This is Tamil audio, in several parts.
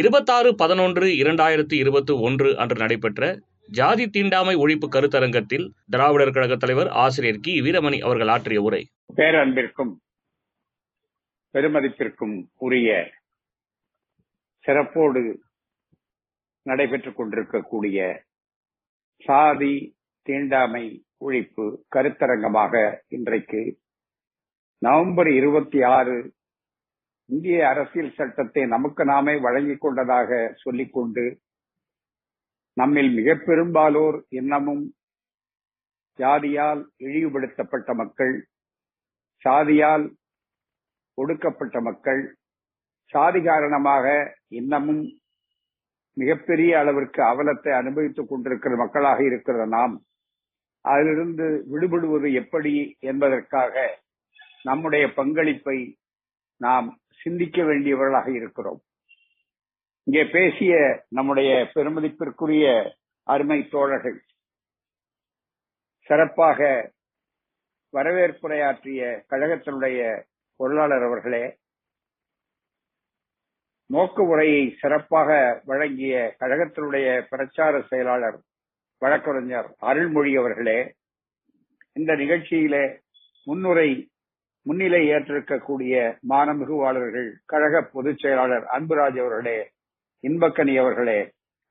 26/11/2021 அன்று நடைபெற்ற ஜாதி தீண்டாமை ஒழிப்பு கருத்தரங்கத்தில் திராவிடர் கழக தலைவர் ஆசிரியர் கி வீரமணி அவர்கள் ஆற்றிய உரை. பேரன்பிற்கும் பெருமதிப்பிற்கும் உரிய சிறப்போடு நடைபெற்றுக் கொண்டிருக்கக்கூடிய சாதி தீண்டாமை ஒழிப்பு கருத்தரங்கமாக இன்றைக்கு நவம்பர் 26 இந்திய அரசியல் சட்டத்தை நமக்கு நாமே வழங்கிக் கொண்டதாக சொல்லிக்கொண்டு நம்மில் மிக பெரும்பாலோர் இன்னமும் சாதியால் இழிவுபடுத்தப்பட்ட மக்கள், சாதியால் ஒடுக்கப்பட்ட மக்கள், சாதி காரணமாக இன்னமும் மிகப்பெரிய அளவிற்கு அவலத்தை அனுபவித்துக் கொண்டிருக்கிற மக்களாக இருக்கிற நாம் அதிலிருந்து விடுபடுவது எப்படி என்பதற்காக நம்முடைய பங்களிப்பை நாம் சிந்திக்க வேண்டியவர்களாக இருக்கிறோம். இங்கே பேசிய நம்முடைய பெருமதிப்பிற்குரிய அருமை தோழர்கள் சிறப்பாக வரவேற்புரையாற்றிய கழகத்தினுடைய பொருளாளர் அவர்களே, நோக்கு உரையை சிறப்பாக வழங்கிய கழகத்தினுடைய பிரச்சார செயலாளர் வழக்கறிஞர் அருள்மொழி அவர்களே, இந்த நிகழ்ச்சியிலே முன்னிலை ஏற்றிருக்கக்கூடிய மானமிகுவாளர்கள் கழக பொதுச் செயலாளர் அன்புராஜ் அவர்களே, இன்பக்கனி அவர்களே,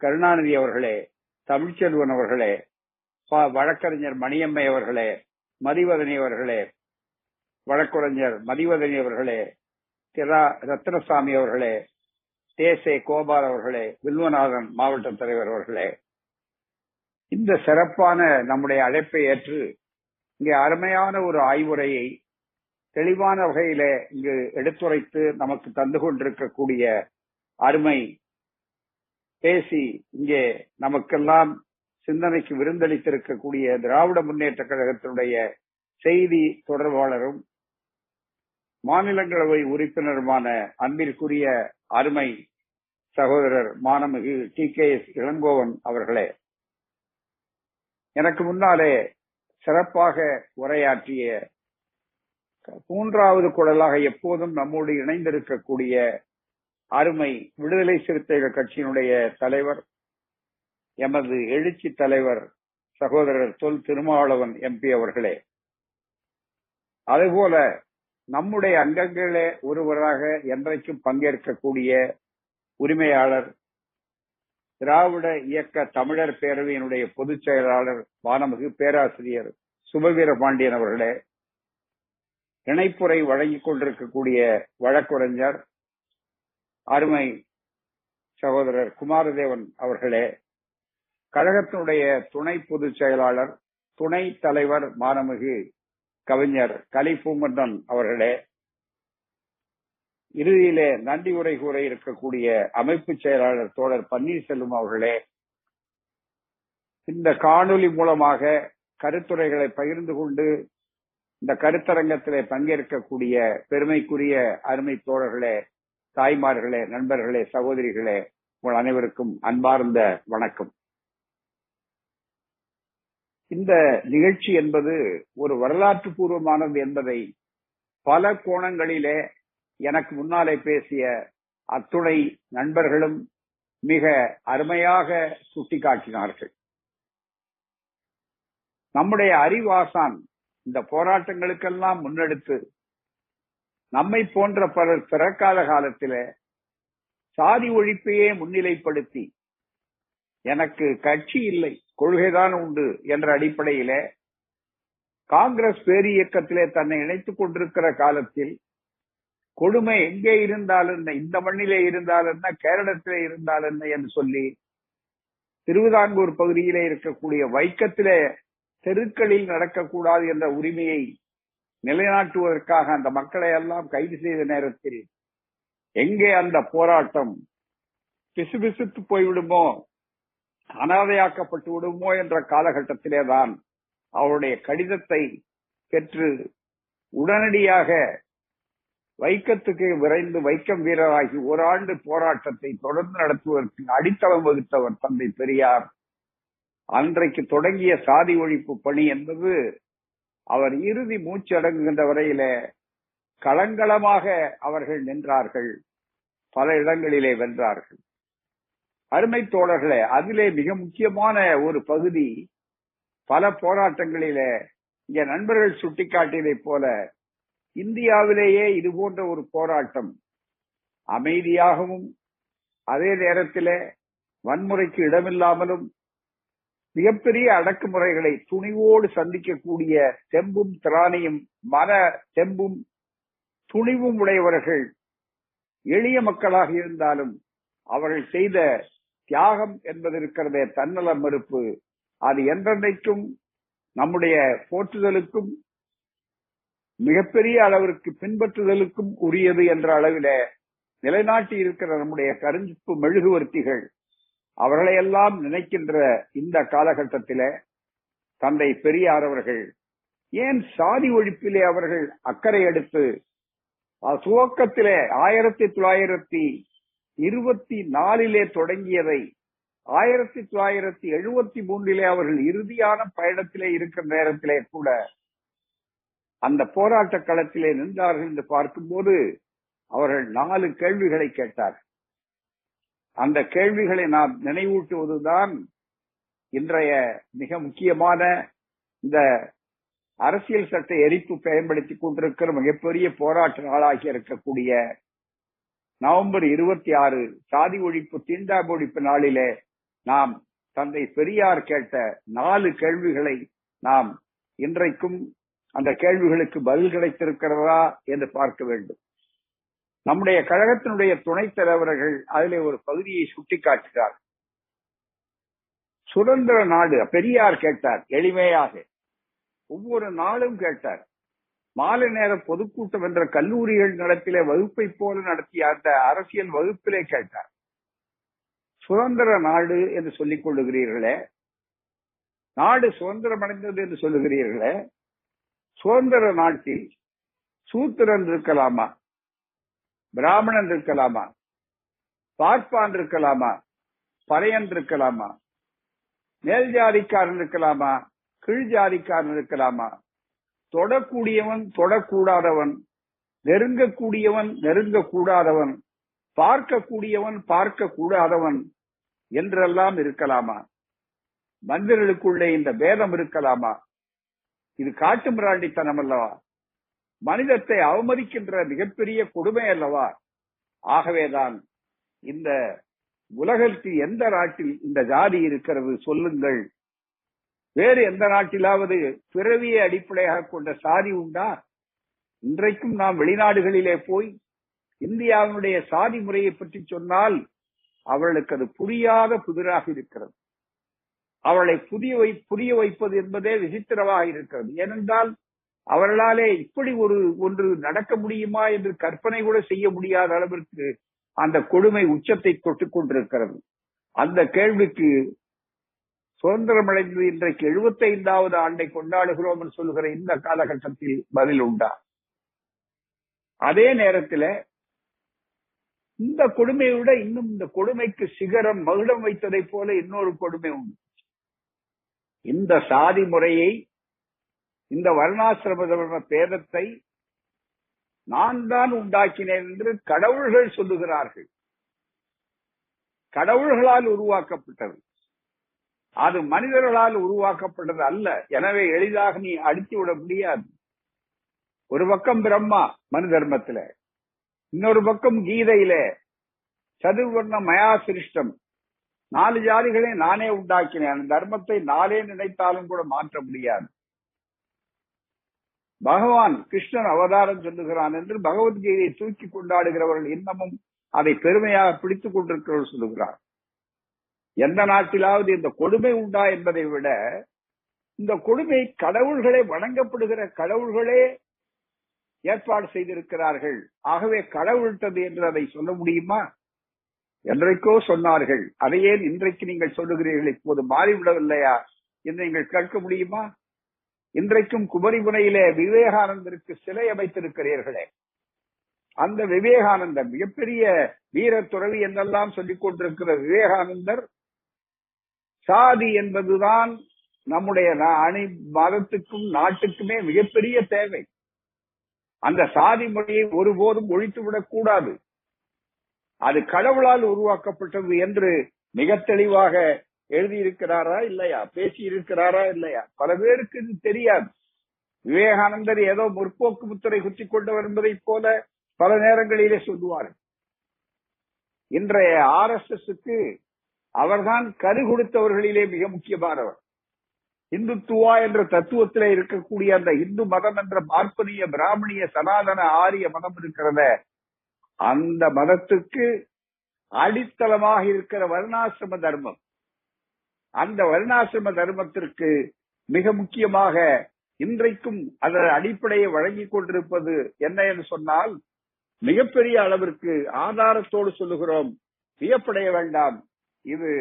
கருணாநிதி அவர்களே, தமிழ்ச்செல்வன் அவர்களே, வழக்கறிஞர் மணியம்மை அவர்களே, மதிவதனி அவர்களே, வழக்கறிஞர் மதிவதனி அவர்களே, ரத்னசாமி அவர்களே, தேசே கோபால் அவர்களே, வில்வநாதன் மாவட்ட தலைவர் அவர்களே, இந்த சிறப்பான நம்முடைய அழைப்பை ஏற்று இங்கே அருமையான ஒரு ஆய்வுரையை தெளிவான வகையிலே இங்கு எடுத்துரைத்து நமக்கு தந்து கொண்டிருக்கக்கூடிய அருமை பேசி இங்கே நமக்கெல்லாம் சிந்தனைக்கு விருந்தளித்திருக்கக்கூடிய திராவிட முன்னேற்ற கழகத்தினுடைய செய்தி தொடர்பாளரும் மாநிலங்களவை உறுப்பினருமான அன்பிற்குரிய அருமை சகோதரர் வானமகி TKS இளங்கோவன் அவர்களே, எனக்கு முன்னாலே சிறப்பாக உரையாற்றிய மூன்றாவது குரலாக எப்போதும் நம்மோடு இணைந்திருக்கக்கூடிய அருமை விடுதலை சிறுத்தைகள் கட்சியினுடைய தலைவர் எமது எழுச்சி தலைவர் சகோதரர் தொல் திருமாவளவன் MP அவர்களே, அதுபோல நம்முடைய அங்கங்களே ஒருவராக என்றைக்கும் பங்கேற்கக்கூடிய உரிமையாளர் திராவிட இயக்க தமிழர் பேரவையினுடைய பொதுச் செயலாளர் வானமகி பேராசிரியர் சுபவீர பாண்டியன் அவர்களே, இணைப்புரை வழங்கிக் கொண்டிருக்கக்கூடிய வழக்கறிஞர் அருமை சகோதரர் குமாரதேவன் அவர்களே, கழகத்தினுடைய துணை பொதுச் செயலாளர் துணை தலைவர் மானமிகு கவிஞர் கலீப் முமந்தன் அவர்களே, இறுதியிலே நன்றி உரை கூற இருக்கக்கூடிய அமைப்பு செயலாளர் தோழர் பன்னீர்செல்வம் அவர்களே, இந்த காணொலி மூலமாக கருத்துரைகளை பகிர்ந்து கொண்டு இந்த கருத்தரங்கத்திலே பங்கேற்கக்கூடிய பெருமைக்குரிய அருமை தோழர்களே, தாய்மார்களே, நண்பர்களே, சகோதரிகளே, உங்கள் அனைவருக்கும் அன்பார்ந்த வணக்கம். இந்த நிகழ்ச்சி என்பது ஒரு வரலாற்று பூர்வமானது என்பதை பல கோணங்களிலே எனக்கு முன்னாலே பேசிய அத்துணை நண்பர்களும் மிக அருமையாக சுட்டிக்காட்டினார்கள். நம்முடைய அறிவாசான் இந்த போராட்டங்களுக்கெல்லாம் முன்னெடுத்து நம்மை போன்ற பலர் பிறக்காத காலத்திலே சாதி ஒழிப்பையே முன்னிலைப்படுத்தி எனக்கு கட்சி இல்லை, கொள்கைதான் உண்டு என்ற அடிப்படையில காங்கிரஸ் பேரியக்கத்திலே தன்னை இணைத்துக் கொண்டிருக்கிற காலத்தில் கொடுமை எங்கே இருந்தாலும் என்ன, இந்த மண்ணிலே இருந்தாலும் என்ன, கேரளத்திலே இருந்தாலும் என்ன என்று சொல்லி திருவிதாங்கூர் பகுதியிலே இருக்கக்கூடிய வைக்கத்திலே தெருக்களில் நடக்கக்கூடாது என்ற உரிமையை நிலைநாட்டுவதற்காக அந்த மக்களை எல்லாம் கைது செய்த நேரத்தில் எங்கே அந்த போராட்டம் பிசுபிசுத்து போய்விடுமோ, அனாதையாக்கப்பட்டு விடுமோ என்ற காலகட்டத்திலேதான் அவருடைய கடிதத்தை பெற்று உடனடியாக வைக்கத்துக்கு விரைந்து வைக்கம் வீரராகி ஓராண்டு போராட்டத்தை தொடர்ந்து நடத்துவதற்கு அடித்தளம் வகுத்தவர் தந்தை பெரியார். அன்றைக்கு தொடங்கிய சாதி ஒழிப்பு பணி என்பது அவர் இறுதி மூச்சு அடங்குகின்ற வரையில களங்கலமாக அவர்கள் நின்றார்கள், பல இடங்களிலே வென்றார்கள். அருமை தோழர்களே, அதிலே மிக முக்கியமான ஒரு பகுதி பல போராட்டங்களில இங்க நண்பர்கள் சுட்டிக்காட்டியதை போல இந்தியாவிலேயே இது போன்ற ஒரு போராட்டம் அமைதியாகவும் அதே நேரத்தில் வன்முறைக்கு இடமில்லாமலும் மிகப்பெரிய அடக்குமுறைகளை துணிவோடு சந்திக்கக்கூடிய தெம்பும் திராணியும் மன தெம்பும் துணிவும் உடையவர்கள் எளிய மக்களாக இருந்தாலும் அவர்கள் செய்த தியாகம் என்பது இருக்கிறதே, தன்னல மறுப்பு, அது என்றென்றைக்கும் நம்முடைய போற்றுதலுக்கும் மிகப்பெரிய அளவிற்கு பின்பற்றுதலுக்கும் உரியது என்ற அளவில நிலைநாட்டி இருக்கிற நம்முடைய கருஞ்சிப்பு மெழுகுவர்த்திகள் அவர்களையெல்லாம் நினைக்கின்ற இந்த காலகட்டத்தில தந்தை பெரியார் அவர்கள் ஏன் சாதி ஒழிப்பிலே அவர்கள் அக்கறை எடுத்து துவக்கத்திலே 1924 தொடங்கியதை 1973 அவர்கள் இறுதியான பயணத்திலே இருக்கிற நேரத்திலே கூட அந்த போராட்ட களத்திலே நின்றார்கள் என்று பார்க்கும்போது அவர்கள் 4 கேள்விகளை கேட்டார். அந்த கேள்விகளை நாம் நினைவூட்டுவதுதான் இன்றைய மிக முக்கியமான இந்த அரசியல் சட்ட எரிப்பு பயன்படுத்திக் கொண்டிருக்கிற மிகப்பெரிய போராட்ட நாளாகி இருக்கக்கூடிய நவம்பர் 26 சாதி ஒழிப்பு தீண்டாமை ஒழிப்பு நாளிலே நாம் தந்தை பெரியார் கேட்ட 4 கேள்விகளை நாம் இன்றைக்கும் அந்த கேள்விகளுக்கு பதில் கிடைத்திருக்கிறதா என்று பார்க்க வேண்டும். நம்முடைய கழகத்தினுடைய துணைத் தலைவர்கள் அதிலே ஒரு பகுதியை சுட்டிக்காட்டுகிறார். சுதந்திர நாடு பெரியார் கேட்டார், எளிமையாக ஒவ்வொரு நாளும் கேட்டார். மாலை நேர பொதுக்கூட்டம் என்ற கல்லூரிகள் நடத்திலே வகுப்பை போல நடத்திய அந்த அரசியல் வகுப்பிலே கேட்டார். சுதந்திர நாடு என்று சொல்லிக் கொள்ளுகிறீர்களே, நாடு சுதந்திரமடைந்தது என்று சொல்லுகிறீர்களே, சுதந்திர நாட்டில் சூத்திரன் இருக்கலாமா, பிராமணன் இருக்கலாமா, பார்ப்பான் இருக்கலாமா, பறையன் இருக்கலாமா, மேல் ஜாதிக்காரன் இருக்கலாமா, கீழ் ஜாதிக்காரன் இருக்கலாமா, தொடக்கூடியவன் தொடக்கூடாதவன், நெருங்கக்கூடியவன் நெருங்கக்கூடாதவன், பார்க்கக்கூடியவன் பார்க்க கூடாதவன் என்றெல்லாம் இருக்கலாமா, மனிதர்களுக்குள்ளே இந்த பேதம் இருக்கலாமா, இது காட்டு மிராண்டித்தனம் அல்லவா, மனிதத்தை அவமதிக்கின்ற மிகப்பெரிய கொடுமை அல்லவா. ஆகவேதான் இந்த உலகத்தில் எந்த நாட்டில் இந்த ஜாதி இருக்கிறது சொல்லுங்கள், வேறு எந்த நாட்டிலாவது பிறவியை அடிப்படையாக கொண்ட சாதி உண்டா? இன்றைக்கும் நாம் வெளிநாடுகளிலே போய் இந்தியாவினுடைய சாதி முறையை பற்றி சொன்னால் அவர்களுக்கு அது புரியாத புதிராக இருக்கிறது. அவளை புரிய வைப்பது என்பதே விசித்திரமாக இருக்கிறது. ஏனென்றால் அவர்களாலே இப்படி ஒரு ஒன்று நடக்க முடியுமா என்று கற்பனை கூட செய்ய முடியாத அளவிற்கு அந்த கொடுமை உச்சத்தை தொட்டுக் கொண்டிருக்கிறது. அந்த கேள்விக்கு சுதந்திரமடைந்து இன்றைக்கு 75வது ஆண்டை கொண்டாடுகிறோம் என்று சொல்லுகிற இந்த காலகட்டத்தில் பதில் உண்டா? அதே நேரத்தில் இந்த கொடுமையை விட இன்னும் இந்த கொடுமைக்கு சிகரம் மகுடம் வைத்ததை போல இன்னொரு கொடுமை உண்டு. இந்த சாதி முறையை, இந்த வர்ணாசிரம தர்ம பேதத்தை நான் தான் உண்டாக்கினேன் என்று கடவுள்கள் சொல்லுகிறார்கள். கடவுள்களால் உருவாக்கப்பட்டது, அது மனிதர்களால் உருவாக்கப்பட்டது அல்ல. எனவே எளிதாக நீ அடித்துவிட முடியாது. ஒரு பக்கம் பிரம்மா மனு தர்மத்தில, இன்னொரு பக்கம் கீதையில சதுர்வர்ண மயா சிருஷ்டம், 4 ஜாதிகளை நானே உண்டாக்கினேன், அந்த தர்மத்தை நானே நினைத்தாலும் கூட மாற்ற முடியாது. பகவான் கிருஷ்ணன் அவதாரம் சொல்லுகிறான் என்று பகவத்கீதையை தூக்கி கொண்டாடுகிறவர்கள் இன்னமும் அதை பெருமையாக பிடித்துக் கொண்டிருக்கிறவர் சொல்லுகிறார். எந்த நாட்டிலாவது இந்த கொடுமை உண்டா என்பதை விட இந்த கொடுமை கடவுள்களை, வணங்கப்படுகிற கடவுள்களே ஏற்பாடு செய்திருக்கிறார்கள். ஆகவே கடவுள்தது என்று அதை சொல்ல முடியுமா? என்றைக்கோ சொன்னார்கள், அதை ஏன் இன்றைக்கு நீங்கள் சொல்லுகிறீர்கள், இப்போது மாறிவிடவில்லையா என்று நீங்கள் கேட்க முடியுமா? இன்றைக்கும் குமரிமுனையிலே விவேகானந்தருக்கு சிலை அமைத்திருக்கிறீர்களே, அந்த விவேகானந்தர் மிகப்பெரிய வீர துறவி என்றெல்லாம் சொல்லிக் கொண்டிருக்கிற விவேகானந்தர் சாதி என்பதுதான் நம்முடைய அணி மதத்துக்கும் நாட்டுக்குமே மிகப்பெரிய தேவை. அந்த சாதி மொழியை ஒருபோதும் ஒழித்துவிடக் கூடாது, அது கடவுளால் உருவாக்கப்பட்டது என்று மிக தெளிவாக எழுதியிருக்கிறாரா இல்லையா, பேசி இருக்கிறாரா இல்லையா, பல பேருக்கு இது தெரியாது. விவேகானந்தர் ஏதோ முற்போக்கு முத்திரை குத்திக் கொண்டவர் என்பதை போல பல நேரங்களிலே சொல்லுவார்கள். இன்றைய ஆர் எஸ் எஸ்க்கு அவர்தான் கரு கொடுத்தவர்களிலே மிக முக்கியமானவர். இந்துத்துவா என்ற தத்துவத்திலே இருக்கக்கூடிய அந்த இந்து மதம் என்ற பார்ப்பனிய பிராமணிய சனாதன ஆரிய மதம் இருக்கிறத, அந்த மதத்துக்கு அடித்தளமாக இருக்கிற வர்ணாசிரம தர்மம், அந்த வர்ணாசிரம தர்மத்திற்கு மிக முக்கியமாக இன்றைக்கும் அதன் அடிப்படையை வழங்கிக் கொண்டிருப்பது என்ன என்று சொன்னால், மிகப்பெரிய அளவிற்கு ஆதாரத்தோடு சொல்லுகிறோம், வியப்படைய வேண்டாம். இது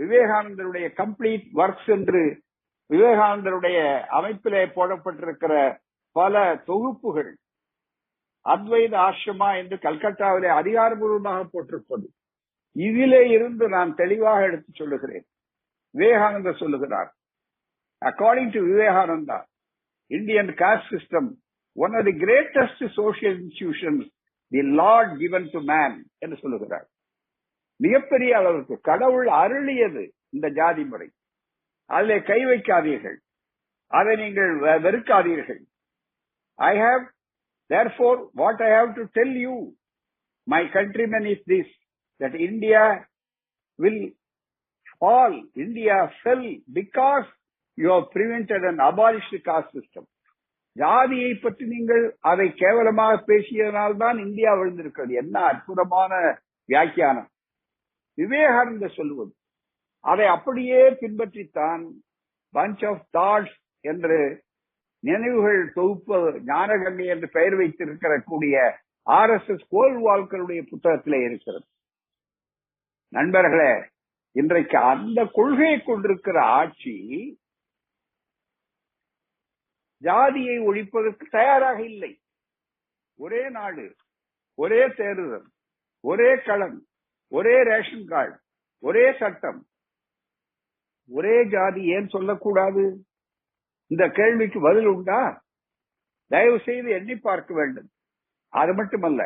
விவேகானந்தருடைய கம்ப்ளீட் ஒர்க்ஸ் என்று விவேகானந்தருடைய அமைப்பிலே போடப்பட்டிருக்கிற பல தொகுப்புகள், அத்வைத ஆசிரமா என்று கல்கத்தாவிலே அதிகாரபூர்வமாக போட்டிருப்பது, இதிலே இருந்து நான் தெளிவாக எடுத்து சொல்லுகிறேன். விவேகானந்தர் சொல்லுகிறார், according to Vivekananda, Indian caste system one of the greatest social institutions the Lord given to man என்று சொல்லுகிறார். மிகப்பெரிய அளவுக்கு கடவுள் அருளியது இந்த ஜாதி முறை. அதிலே கை வைக்காதீர்கள், அதை நீங்கள் வெறுக்காதீர்கள். I have therefore what I have to tell you my countrymen is this, that India will fall, India fell because you have prevented and abolished the caste system. ஜாதியை பற்றி நீங்கள் அதை கேவலமாக பேசியதனால்தான் இந்தியா விழுந்திருக்கிறது. என்ன அற்புதமான வியாக்கியானம் விவேகானந்தர் சொல்வது. அதை அப்படியே பின்பற்றித்தான் பஞ்ச் ஆஃப் தாட்ஸ் என்று நினைவுகள் தொகுப்பு ஞானகங்கை என்று பெயர் வைத்திருக்கிற கூடிய ஆர் எஸ் எஸ் கோல் வால்கருடைய புத்தகத்திலே இருக்கிறது. நண்பர்களே, இன்றைக்கு அந்த கொள்கையை கொண்டிருக்கிற ஆட்சி ஜாதியை ஒழிப்பதற்கு தயாராக இல்லை. ஒரே நாடு, ஒரே தேர்தல், ஒரே களம், ஒரே ரேஷன் கார்டு, ஒரே சட்டம், ஒரே ஜாதி ஏன் சொல்லக்கூடாது? இந்த கேள்விக்கு பதில் உண்டா? தயவு செய்து எண்ணி பார்க்க வேண்டும். அது மட்டுமல்ல,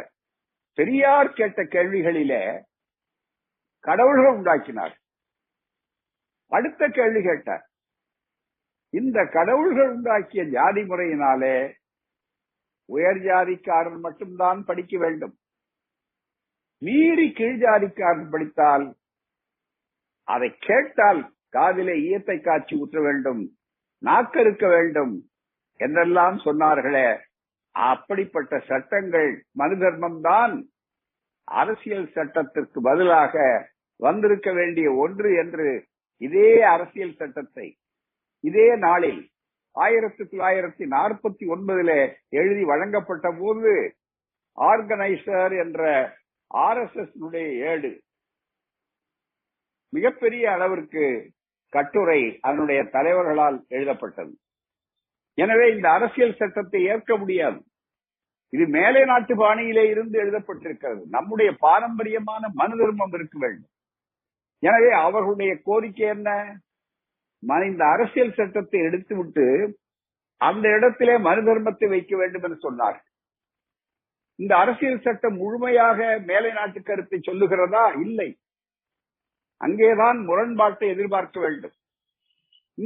பெரியார் கேட்ட கேள்விகளிலே கடவுள்களை உண்டாக்கினார். அடுத்த கேள்வி கேட்டார், இந்த கடவுள்கள் உண்டாக்கிய ஜாதி முறையினாலே உயர் ஜாதிக்காரன் மட்டும்தான் படிக்க வேண்டும், மீறி கீழ் ஜாதிக்காரன் படித்தால் அதை கேட்டால் காதிலே ஈயத்தை காய்ச்சி ஊற்ற வேண்டும், நாக்கறுக்க வேண்டும் என்றெல்லாம் சொன்னார்களே, அப்படிப்பட்ட சட்டங்கள் மனு தர்மம்தான் அரசியல் சட்டத்திற்கு பதிலாக வந்திருக்க வேண்டிய ஒன்று என்று இதே அரசியல் சட்டத்தை இதே நாளில் 1949 எழுதி வழங்கப்பட்ட போது ஆர்கனைசர் என்ற ஆர் எஸ் எஸ் ஏடு மிகப்பெரிய அளவிற்கு கட்டுரை அதனுடைய தலைவர்களால் எழுதப்பட்டது. எனவே இந்த அரசியல் சட்டத்தை ஏற்க முடியாது. இது மேலை நாட்டு பாணியிலே இருந்து எழுதப்பட்டிருக்கிறது. நம்முடைய பாரம்பரியமான மனு தர்மம் இருக்க வேண்டும். எனவே அவர்களுடைய கோரிக்கை என்ன? இந்த அரசியல் சட்டத்தை எடுத்துவிட்டு அந்த இடத்திலே மனு தர்மத்தை வைக்க வேண்டும் என்று சொன்னார். இந்த அரசியல் சட்டம் முழுமையாக மேலை நாட்டு கருத்தை சொல்லுகிறதா? இல்லை. அங்கேதான் முரண்பாட்டை எதிர்பார்க்க வேண்டும்.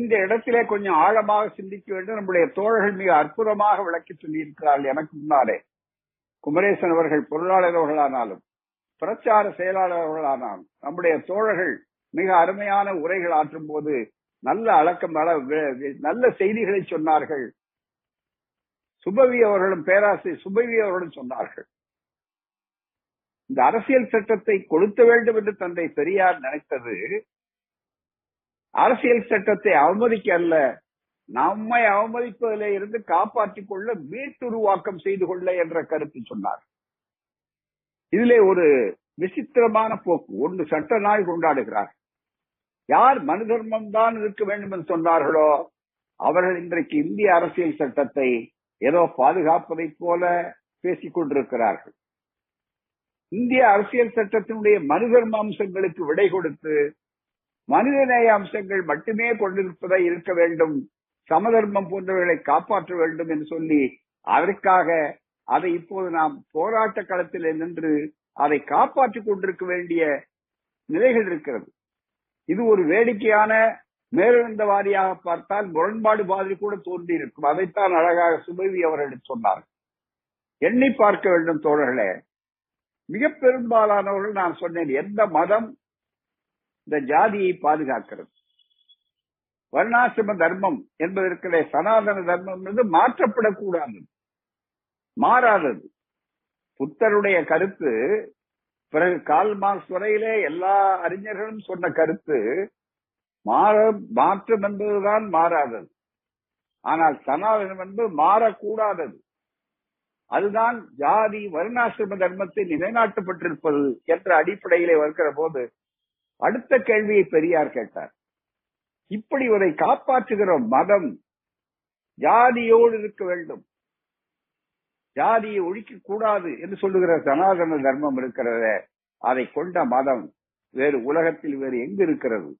இந்த இடத்திலே கொஞ்சம் ஆழமாக சிந்திக்க வேண்டும். நம்முடைய தோழர்கள் மிக அற்புதமாக விளக்கி சொல்லியிருக்கிறார்கள். எனக்கு முன்னாலே குமரேசன் அவர்கள் பொருளாளர்களானாலும் பிரச்சார செயலாளர்களானாலும் நம்முடைய தோழர்கள் மிக அருமையான உரைகள் ஆற்றும் போது நல்ல அடக்கம் நல்ல செய்திகளை சொன்னார்கள். சுபவி அவர்களும் பேராசிரியர் சுபவி அவர்களும் சொன்னார்கள், இந்த அரசியல் சட்டத்தை கொளுத்த வேண்டும் என்று தந்தை பெரியார் நினைத்தது அரசியல் சட்டத்தை அவமதிக்க அல்ல, நம்மை அவமதிப்பதிலே இருந்து காப்பாற்றிக் கொள்ள, மீட்டுருவாக்கம் செய்து கொள்ள என்ற கருத்து சொன்னார். இதிலே ஒரு விசித்திரமான போக்கு. ஒன்று, சட்ட நாள் கொண்டாடுகிறார். யார் மனு தர்மம் தான் இருக்க வேண்டும் என்று சொன்னார்களோ அவர்கள் இன்றைக்கு இந்திய அரசியல் சட்டத்தை ஏதோ பாதுகாப்பதை போல பேசிக் கொண்டிருக்கிறார்கள். இந்திய அரசியல் சட்டத்தினுடைய மனு தர்ம அம்சங்களுக்கு விடை கொடுத்து மனிதநேய அம்சங்கள் மட்டுமே கொண்டிருப்பதை இருக்க வேண்டும், சமதர்மம் போன்றவர்களை காப்பாற்ற வேண்டும் என்று சொல்லி அதற்காக அதை இப்போது நாம் போராட்ட களத்தில் நின்று அதை காப்பாற்றிக் கொண்டிருக்க வேண்டிய நிலைகள் இருக்கிறது. இது ஒரு வேடிக்கையான மேலெழுந்த வாரியாக பார்த்தால் முரண்பாடு மாதிரி கூட தோன்றி இருக்கும். அதைத்தான் அழகாக சுபவி அவர்கள் சொன்னார். எண்ணி பார்க்க வேண்டும் தோழர்களே. மிக பெரும்பாலானவர்கள், நான் சொன்னேன், எந்த மதம் இந்த ஜாதியை பாதுகாக்கிறது? வர்ணாசிரம தர்மம் என்பதற்கு சனாதன தர்மம் என்பது மாற்றப்படக்கூடாது, மாறாதது. புத்தருடைய கருத்து, பிறகு கால் மார்க்ஸ் வரையிலே எல்லா அறிஞர்களும் சொன்ன கருத்து மாற்றம் என்பதுதான் மாறாதது. ஆனால் சனாதனம் என்பது மாறக்கூடாதது. அதுதான் ஜாதி வருணாசிரம தர்மத்தை நிலைநாட்டப்பட்டிருப்பது என்ற அடிப்படையிலே வருகிற போது அடுத்த கேள்வியை பெரியார் கேட்டார். இப்படி இவரை காப்பாற்றுகிற மதம் ஜாதியோடு இருக்க வேண்டும், ஜாதியை ஒழிக்க கூடாது என்று சொல்லுகிற சனாதன தர்மம் இருக்கிறத, அதை கொண்ட மதம் வேறு உலகத்தில் வேறு எங்கு இருக்கிறது?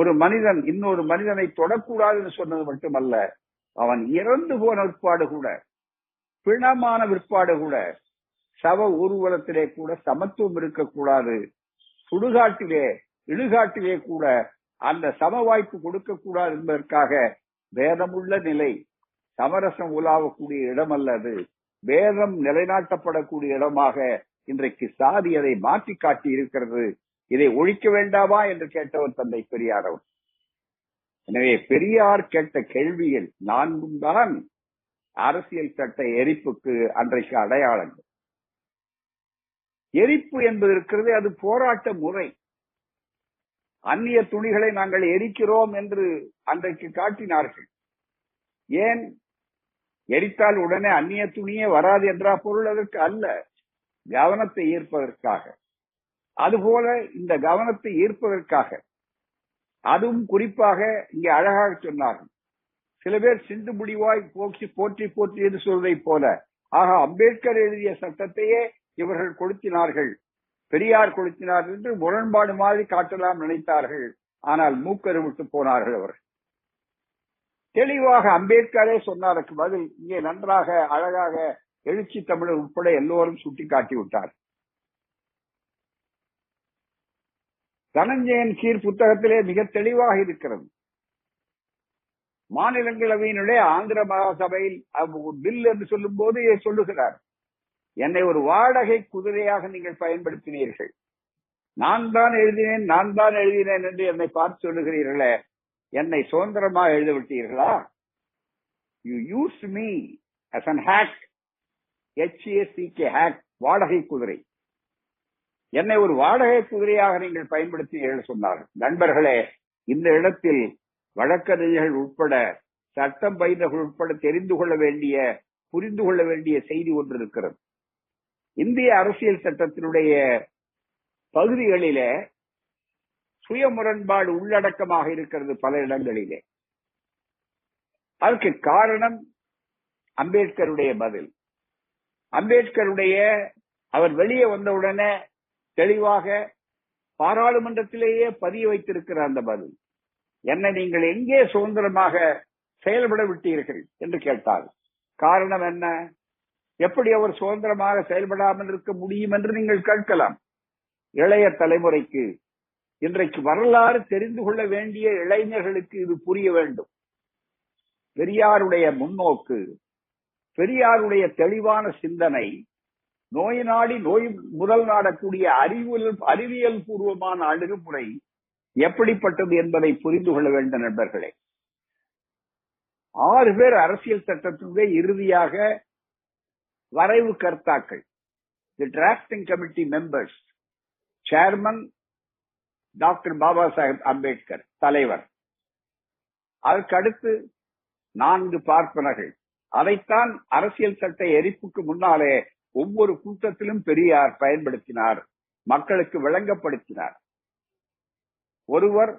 ஒரு மனிதன் இன்னொரு மனிதனை தொடக்கூடாதுன்னு சொன்னது மட்டுமல்ல, அவன் இறந்து போன விற்பாடு கூட, பிணமான விற்பாடு கூட, சவ ஊர்வலத்திலே கூட சமத்துவம் இருக்கக்கூடாது, சுடுகாட்டிலே இடுகாட்டிலே கூட அந்த சம வாய்ப்பு கொடுக்கக்கூடாது என்பதற்காக பேதமுள்ள நிலை, சமரசம் உலாவக்கூடிய இடம் அல்லது பேதம் நிலைநாட்டப்படக்கூடிய இடமாக இன்றைக்கு சாதி அதை மாற்றி காட்டி இருக்கிறது. இதை ஒழிக்க வேண்டாமா என்று கேட்டவர் தந்தை பெரியார் அவர். எனவே பெரியார் கேட்ட கேள்வியில் நான்கும் தான் அரசியல் சட்ட எரிப்புக்கு அன்றைக்கு அடையாளங்கள். எரிப்பு என்பது இருக்கிறது, அது போராட்ட முறை. அந்நிய துணிகளை நாங்கள் எரிக்கிறோம் என்று அன்றைக்கு காட்டினார்கள். ஏன் எரித்தால் உடனே அந்நிய துணியே வராது என்ற பொருள் அதற்கு அல்ல, கவனத்தை ஈர்ப்பதற்காக. அதுபோல இந்த கவனத்தை ஈர்ப்பதற்காக, அதுவும் குறிப்பாக இங்கே அழகாக சொன்னார்கள். சில பேர் சிந்து முடிவாய் போக்கி போற்றி போற்றி என்று சொல்வதை போல, ஆக அம்பேத்கர் எழுதிய சட்டத்தையே இவர்கள் கொளுத்தினார்கள், பெரியார் கொளுத்தினார்கள் என்று முரண்பாடு மாதிரி காட்டலாம் நினைத்தார்கள். ஆனால் மூக்கருவிட்டு போனார்கள் அவர்கள். தெளிவாக அம்பேத்கரே சொன்னாருக்கு பதில் இங்கே நன்றாக அழகாக எழுச்சி தமிழர் உட்பட எல்லோரும் சுட்டி காட்டிவிட்டார். தனஞ்சயன் கீர் புத்தகத்திலே மிக தெளிவாக இருக்கிறது. மாநிலங்களவையினுடைய ஆந்திர மகாசபையில் பில் என்று சொல்லும் போது சொல்லுகிறார், என்னை ஒரு வாடகை குதிரையாக நீங்கள் பயன்படுத்தினீர்கள், நான் தான் எழுதினேன் என்று என்னை பார்த்து சொல்லுகிறீர்களே, என்னை சுதந்திரமாக எழுதிவிட்டீர்களா? You use me as an hack, HACK, hack, வாடகை குதிரை. என்னை ஒரு வாடகை குதிரையாக நீங்கள் பயன்படுத்தினீர்கள் சொன்னார்கள். நண்பர்களே, இந்த இடத்தில் வழக்கறிஞர்கள் உட்பட சட்டம் பயின்றவர்கள் உட்பட புரிந்து கொள்ள வேண்டிய செய்தி ஒன்று இருக்கிறது. இந்திய அரசியல் சட்டத்தினுடைய பகுதிகளிலே சுய முரண்பாடு உள்ளடக்கமாக இருக்கிறது பல இடங்களிலே. அதற்கு காரணம் அம்பேத்கருடைய பதில். அம்பேத்கருடைய அவர் வெளியே வந்தவுடனே தெளிவாக பாராளுமன்றத்திலேயே பதிய வைத்திருக்கிற அந்த பதில், என்னை நீங்கள் எங்கே சுதந்திரமாக செயல்பட விட்டீர்கள் என்று கேட்டார். காரணம் என்ன? எப்படி அவர் சுதந்திரமாக செயல்படாமல் இருக்க முடியும் என்று நீங்கள் கேட்கலாம். இளைய தலைமுறைக்கு, இன்றைக்கு வரலாறு தெரிந்து கொள்ள வேண்டிய இளைஞர்களுக்கு இது புரிய வேண்டும். பெரியாருடைய முன்னோக்கு, பெரியாருடைய தெளிவான சிந்தனை, நோய் நாடி நோய் முதல் நாடக்கூடிய அறிவியல் பூர்வமான அணுகுமுறை எப்படிப்பட்டது என்பதை புரிந்து கொள்ள வேண்டும் நண்பர்களே. 6 பேர் அரசியல் சட்டத்தினுடைய இறுதியாக வரைவு கர்த்தாக்கள், the drafting committee members. Chairman doctor Baba Saheb Ambedkar தலைவர். அதற்கடுத்து 4 பார்ப்பனர்கள். அதைத்தான் அரசியல் சட்ட எரிப்புக்கு முன்னாலே ஒவ்வொரு கூட்டத்திலும் பெரியார் பயன்படுத்தினார், மக்களுக்கு விளங்கப்படுத்தினார். ஒருவர்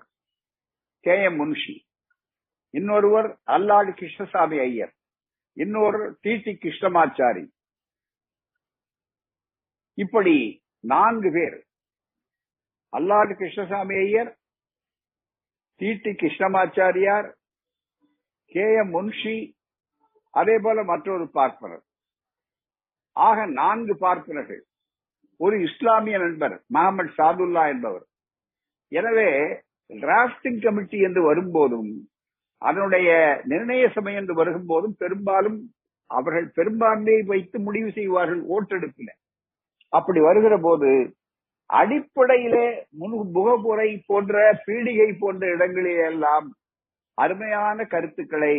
கே எம் முன்ஷி, இன்னொருவர் அல்லாடி கிருஷ்ணசாமி ஐயர், இன்னொரு டி கிருஷ்ணமாச்சாரி. இப்படி 4 பேர். Alladi Krishnaswami Iyer, T Krishnamachariar, K M Munshi, அதே போல மற்றொரு பார்ப்பனர். ஆக 4 பார்ப்பனர்கள். ஒரு இஸ்லாமிய நண்பர் மகமட் சாதுல்லா என்பவர். எனவே டிராப்டிங் கமிட்டி என்று வரும்போதும் அதனுடைய நிர்ணய சமயம் என்று வரும்போதும் பெரும்பாலும் அவர்கள் பெரும்பான்மையை வைத்து முடிவு செய்வார்கள் ஓட்டெடுப்பில். அப்படி வருகிற போது அடிப்படையிலே முகப்புரை போன்ற பீடிகை போன்ற இடங்களிலெல்லாம் அருமையான கருத்துக்களை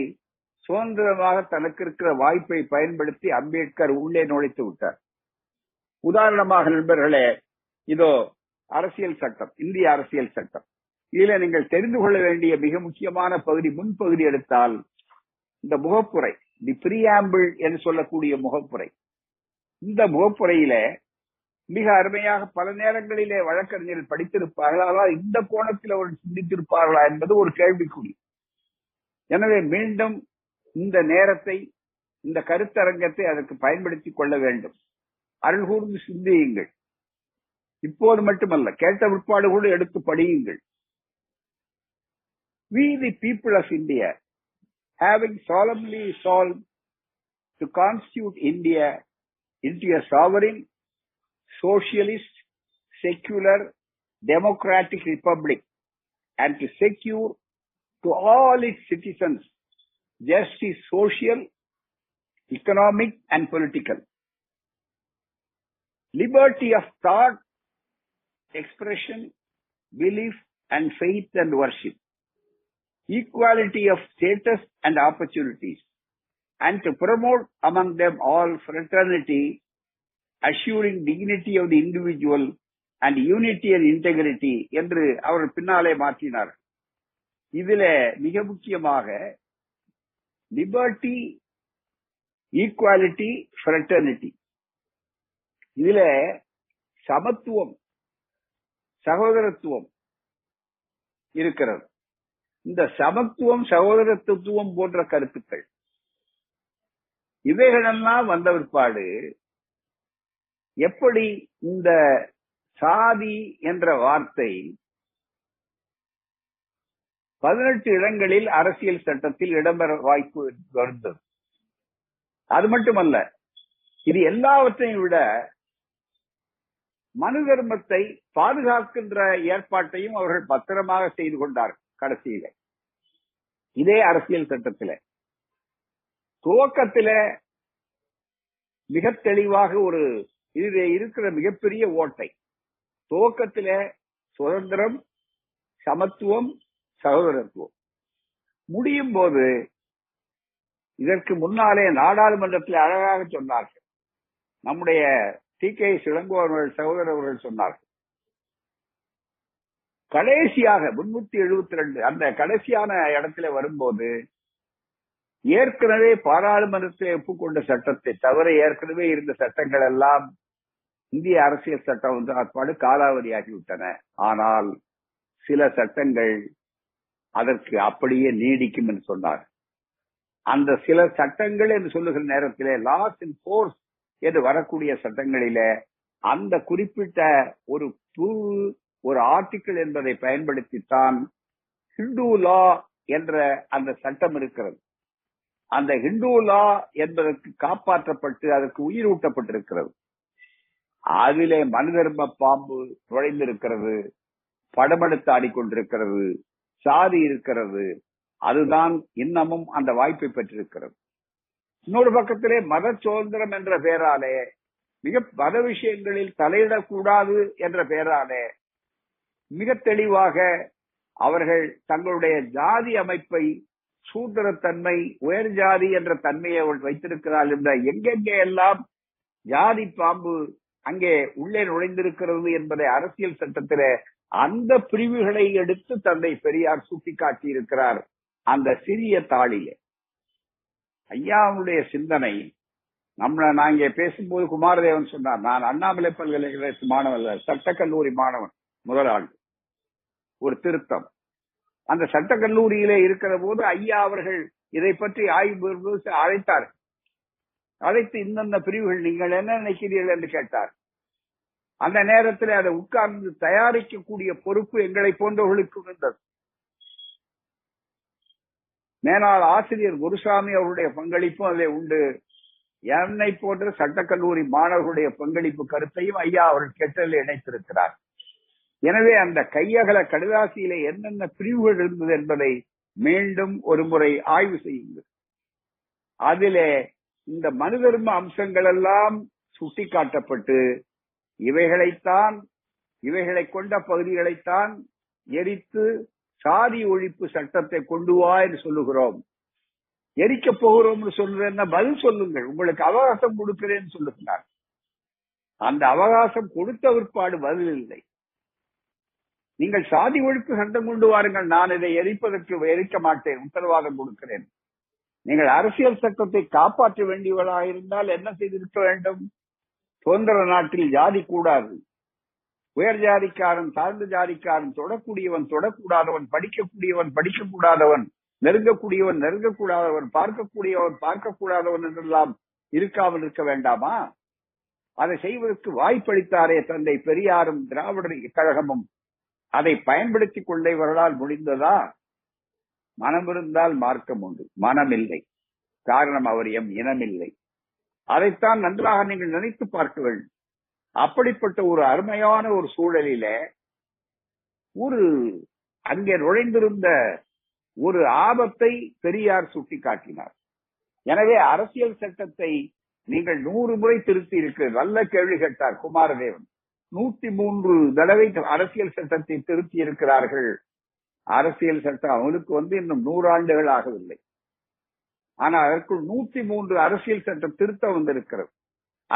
சுதந்திரமாக தனக்கு இருக்கிற வாய்ப்பை பயன்படுத்தி அம்பேத்கர் உள்ளே நுழைத்து விட்டார். உதாரணமாக நண்பர்களே, இதோ அரசியல் சட்டம், இந்திய அரசியல் சட்டம். இதுல நீங்கள் தெரிந்து கொள்ள வேண்டிய மிக முக்கியமான பகுதி, முன்பகுதி எடுத்தால் இந்த முகப்புரை, தி பிரியாம்பிள் என்று சொல்லக்கூடிய முகப்புரை. இந்த முகப்புரையில மிக அருமையாக பல நேரங்களிலே வழக்கறிஞர்கள் படித்திருப்பார்கள், ஆனால் இந்த கோணத்தில் அவர்கள் சிந்தித்திருப்பார்களா என்பது ஒரு கேள்விக்குறி. எனவே மீண்டும் இந்த நேரத்தை, இந்த கருத்தரங்கத்தை அதற்கு பயன்படுத்திக் கொள்ள வேண்டும். அருள் கூர்ந்து சிந்தியுங்கள். இப்போது மட்டுமல்ல, கேட்ட விற்பாடுகளோடு எடுத்து படியுங்கள். We the people of India, having solemnly resolved to constitute India into a sovereign, socialist, secular, democratic republic, and to secure to all its citizens justice social, economic and political, liberty of thought, expression, belief and faith and worship, equality of status and opportunities, and to promote among them all fraternity, assuring dignity of the individual and unity and integrity என்று அவர் பின்னாலே மாற்றினார். இதிலே மிக முக்கியமாக லிபர்ட்டி, ஈக்குவாலிட்டி, ஃப்ரெட்டர்னிட்டி, இதுல சமத்துவம், சகோதரத்துவம் இருக்கிறது. இந்த சமத்துவம், சகோதரத்துவம் போன்ற கருத்துக்கள் இவைகளெல்லாம் வந்த பிற்பாடு எப்படி இந்த சாதி என்ற வார்த்தை 18 இடங்களில் அரசியல் சட்டத்தில் இடம்பெற வாய்ப்பு இருந்தது. அது மட்டுமல்ல, இது எல்லாவற்றையும் விட மனு தர்மத்தை பாதுகாக்கின்ற ஏற்பாட்டையும் அவர்கள் பத்திரமாக செய்து கொண்டார்கள். கடைசியில இதே அரசியல் சட்டத்தில துவக்கத்தில மிக தெளிவாக ஒரு இதில் இருக்கிற மிகப்பெரிய ஓட்டை, துவக்கத்தில சுதந்திரம், சமத்துவம், சகோதரத்துவம், முடியும் போது இதற்கு முன்னாலே நாடாளுமன்றத்தில் அழகாக சொன்னார்கள் நம்முடைய டி கே எஸ் இளங்கோவன் சகோதரர்கள் சொன்னார்கள். கடைசியாக 372 அந்த கடைசியான இடத்துல வரும்போது ஏற்கனவே பாராளுமன்றத்தில் ஒப்புக்கொண்ட சட்டத்தை தவிர ஏற்கனவே இருந்த சட்டங்கள் எல்லாம் இந்திய அரசியல் சட்டம் ஒன்றாற்பாடு காலாவதியாகிவிட்டன. ஆனால் சில சட்டங்கள் அதற்கு அப்படியே நீடிக்கும் என்று சொன்னார். அந்த சில சட்டங்கள் என்று சொல்லுகிற நேரத்திலே லாஸ் இன் போர்ஸ் என்று வரக்கூடிய சட்டங்களிலே அந்த குறிப்பிட்ட ஒரு ஆர்டிக்கிள் என்பதை பயன்படுத்தித்தான் ஹிந்து லா என்ற அந்த சட்டம் இருக்கிறது. அந்த ஹிந்து லா என்பதற்கு காப்பாற்றப்பட்டு அதற்கு உயிர் ஊட்டப்பட்டிருக்கிறது. அதிலே மனு தர்ம பாம்பு நுழைந்திருக்கிறது, படமெடுத்து ஆடிக்கொண்டிருக்கிறது, சாதி இருக்கிறது. அதுதான் இன்னமும் அந்த வாய்ப்பை பெற்றிருக்கிறது. இன்னொரு பக்கத்திலே மத சுதந்திரம் என்ற பெயராலே மிக மத விஷயங்களில் தலையிடக்கூடாது என்ற பெயராலே மிக தெளிவாக அவர்கள் தங்களுடைய ஜாதி அமைப்பை, சூத்திரத்தன்மை, உயர் ஜாதி என்ற தன்மையை அவர்கள் வைத்திருக்கிறார்கள் என்ற எங்கெங்கே எல்லாம் ஜாதி பாம்பு அங்கே உள்ளே நுழைந்திருக்கிறது என்பதை அரசியல் சட்டத்திலே அந்த பிரிவுகளை எடுத்து தந்தை பெரியார் சுட்டிக்காட்டி இருக்கிறார். அந்த சிறிய தாளிலே ஐயாவுடைய சிந்தனை நம்மள நாங்க பேசும்போது குமாரதேவன் சொன்னார், நான் அண்ணாமலை பல்கலைக்கழக மாணவன், சட்டக்கல்லூரி மாணவன், முதல் ஆண்டு ஒரு திருத்தம். அந்த சட்டக்கல்லூரியிலே இருக்கிற போது ஐயா அவர்கள் இதை பற்றி ஆய்வு அழைத்தார். அழைத்து இந்தந்த பிரிவுகள் நீங்கள் என்ன நினைக்கிறீர்கள் என்று கேட்டார். அந்த நேரத்தில் அதை உட்கார்ந்து தயாரிக்கக்கூடிய பொறுப்பு எங்களை போன்றவர்களுக்கு இருந்தது. மேலாள் ஆசிரியர் குருசாமி அவருடைய பங்களிப்பும் அதில் உண்டு. என்னை போன்ற சட்டக்கல்லூரி மாணவர்களுடைய பங்களிப்பு கருத்தையும் ஐயா அவர்கள் கெட்டலில் இணைத்திருக்கிறார். எனவே அந்த கையகல கடுதாசியில என்னென்ன பிரிவுகள் இருந்தது என்பதை மீண்டும் ஒரு முறை ஆய்வு செய்யுங்கள். அதிலே இந்த மனுதர்ம அம்சங்கள் எல்லாம் சுட்டிக்காட்டப்பட்டு இவைகளை கொண்ட பகுதிகளைத்தான் எரித்து சாதி ஒழிப்பு சட்டத்தை கொண்டு வா என்று சொல்லுகிறோம். எரிக்க போகிறோம்னு சொல்றேன்னா பதில் சொல்லுங்கள், உங்களுக்கு அவகாசம் கொடுக்கிறேன்னு சொல்லுகிறார். அந்த அவகாசம் கொடுத்த விற்பாடு பதில் இல்லை. நீங்கள் சாதி ஒழிப்பு சட்டம் கொண்டு வாருங்கள், நான் இதை எரிப்பதற்கு எரிக்க மாட்டேன், உத்தரவாதம் கொடுக்கிறேன். நீங்கள் அரசியல் சட்டத்தை காப்பாற்ற வேண்டியவர்களாக இருந்தால் என்ன செய்திருக்க வேண்டும்? சுதந்திர நாட்டில் ஜாதி கூடாது, உயர் ஜாதிக்காரன் தாழ்ந்த ஜாதிக்காரன், தொடக்கூடியவன் தொடக்கூடாதவன், படிக்கக்கூடியவன் படிக்கக்கூடாதவன், நெருங்கக்கூடியவன் நெருங்கக்கூடாதவன், பார்க்கக்கூடியவன் பார்க்கக்கூடாதவன் என்றெல்லாம் இருக்காமல் இருக்க வேண்டாமா? அதை செய்வதற்கு வாய்ப்பளித்தாரே தந்தை பெரியாரும் திராவிடர் கழகமும். அதை பயன்படுத்திக் கொள்ள இவர்களால் முடிந்ததா? மனம் இருந்தால் மார்க்கம் உண்டு, மனம் இல்லை. காரணம், அவர் எம் இனமில்லை. அதைத்தான் நன்றாக நீங்கள் நினைத்து பார்க்குங்கள். அப்படிப்பட்ட ஒரு அருமையான ஒரு சூழலில ஒரு அங்கே நுழைந்திருந்த ஒரு ஆபத்தை பெரியார் சுட்டி காட்டினார். எனவே அரசியல் சட்டத்தை நீங்கள் 100 முறை திருத்தி இருக்க, நல்ல கேள்வி கேட்டார் குமாரதேவன். 103 தடவை அரசியல் சட்டத்தை திருத்தி இருக்கிறார்கள். அரசியல் சட்டம் அவனுக்கு இன்னும் 100 ஆண்டுகள் ஆகவில்லை. ஆனால் அதற்குள் 103 அரசியல் சட்டம் திருத்தம் வந்திருக்கிறது.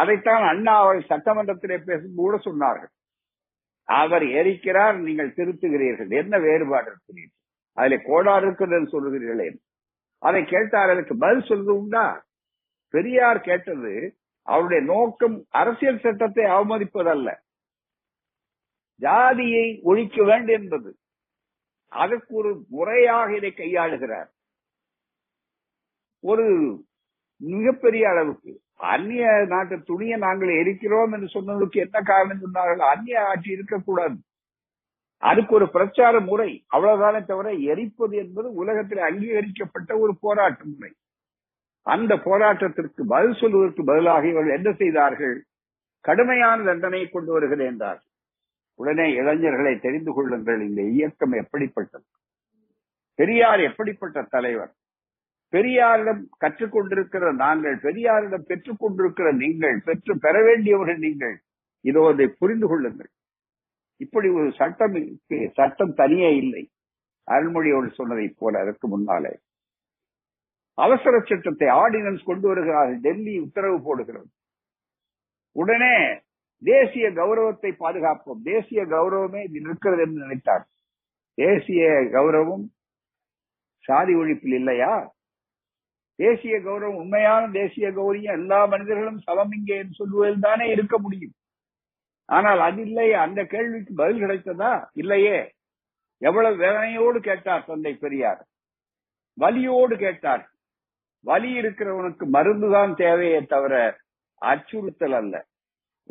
அதைத்தான் அண்ணா அவர்கள் சட்டமன்றத்திலே பேசும்போது சொன்னார்கள். அவர் எரிக்கிறார், நீங்கள் திருத்துகிறீர்கள், என்ன வேறுபாடு இருக்கிறீர்கள்? அதுல கோடாறு இருக்கிறது சொல்லுகிறீர்களே. அதை கேட்டார், அதற்கு பதில் சொல்வது உண்டா? பெரியார் கேட்டது, அவருடைய நோக்கம் அரசியல் சட்டத்தை அவமதிப்பதல்ல, ஜாதியை ஒழிக்க வேண்டும் என்பது. அதற்கு ஒரு முறையாக இதை கையாளுகிறார். ஒரு மிகப்பெரிய அளவுக்கு அந்நிய நாட்டு துணியை நாங்கள் எரிக்கிறோம் என்று சொன்னதுக்கு என்ன காரணம் சொன்னார்கள்? அந்நிய ஆட்சி இருக்கக்கூடாது, அதுக்கு ஒரு பிரச்சார முறை, அவ்வளவுதானே தவிர எரிப்பது என்பது உலகத்தில் அங்கீகரிக்கப்பட்ட ஒரு போராட்ட முறை. அந்த போராட்டத்திற்கு பதில் சொல்வதற்கு பதிலாக இவர்கள் என்ன செய்தார்கள்? கடுமையான தண்டனையை கொண்டு வருகிறேன் என்றார். உடனே இளைஞர்களை தெரிந்து கொள்ளுங்கள், இந்த இயக்கம் எப்படிப்பட்டது, பெரியார் எப்படிப்பட்ட தலைவர், பெரியாரிடம் கற்றுக்கொண்டிருக்கிற நாங்கள், பெரியாரிடம் பெற்றுக் கொண்டிருக்கிற நீங்கள், பெற்று பெற வேண்டியவர்கள் நீங்கள், இதோ அதை புரிந்து கொள்ளுங்கள். இப்படி ஒரு சட்டம் தனியே இல்லை. அருள்மொழி அவர்கள் சொன்னதை போல அதற்கு முன்னாலே அவசர சட்டத்தை ஆர்டினன்ஸ் கொண்டு வருகிறார்கள். டெல்லி உத்தரவு போடுகிறது. உடனே தேசிய கௌரவத்தை பாதுகாப்போம், தேசிய கௌரவமே இருக்கிறது என்று நினைத்தார். தேசிய கௌரவம் சாதி ஒழிப்பில் இல்லையா? தேசிய கௌரவம், உண்மையான தேசிய கௌரியம், எல்லா மனிதர்களும் சமம் இங்கே என்று சொல்வதில் தானே இருக்க முடியும். ஆனால் அது இல்லையே. அந்த கேள்விக்கு பதில் கிடைத்ததா? இல்லையே. எவ்வளவு வேதனையோடு கேட்டார் தந்தை பெரியார், வலியோடு கேட்டார். வலி இருக்கிறவனுக்கு மருந்துதான் தேவையே தவிர அச்சுறுத்தல் அல்ல.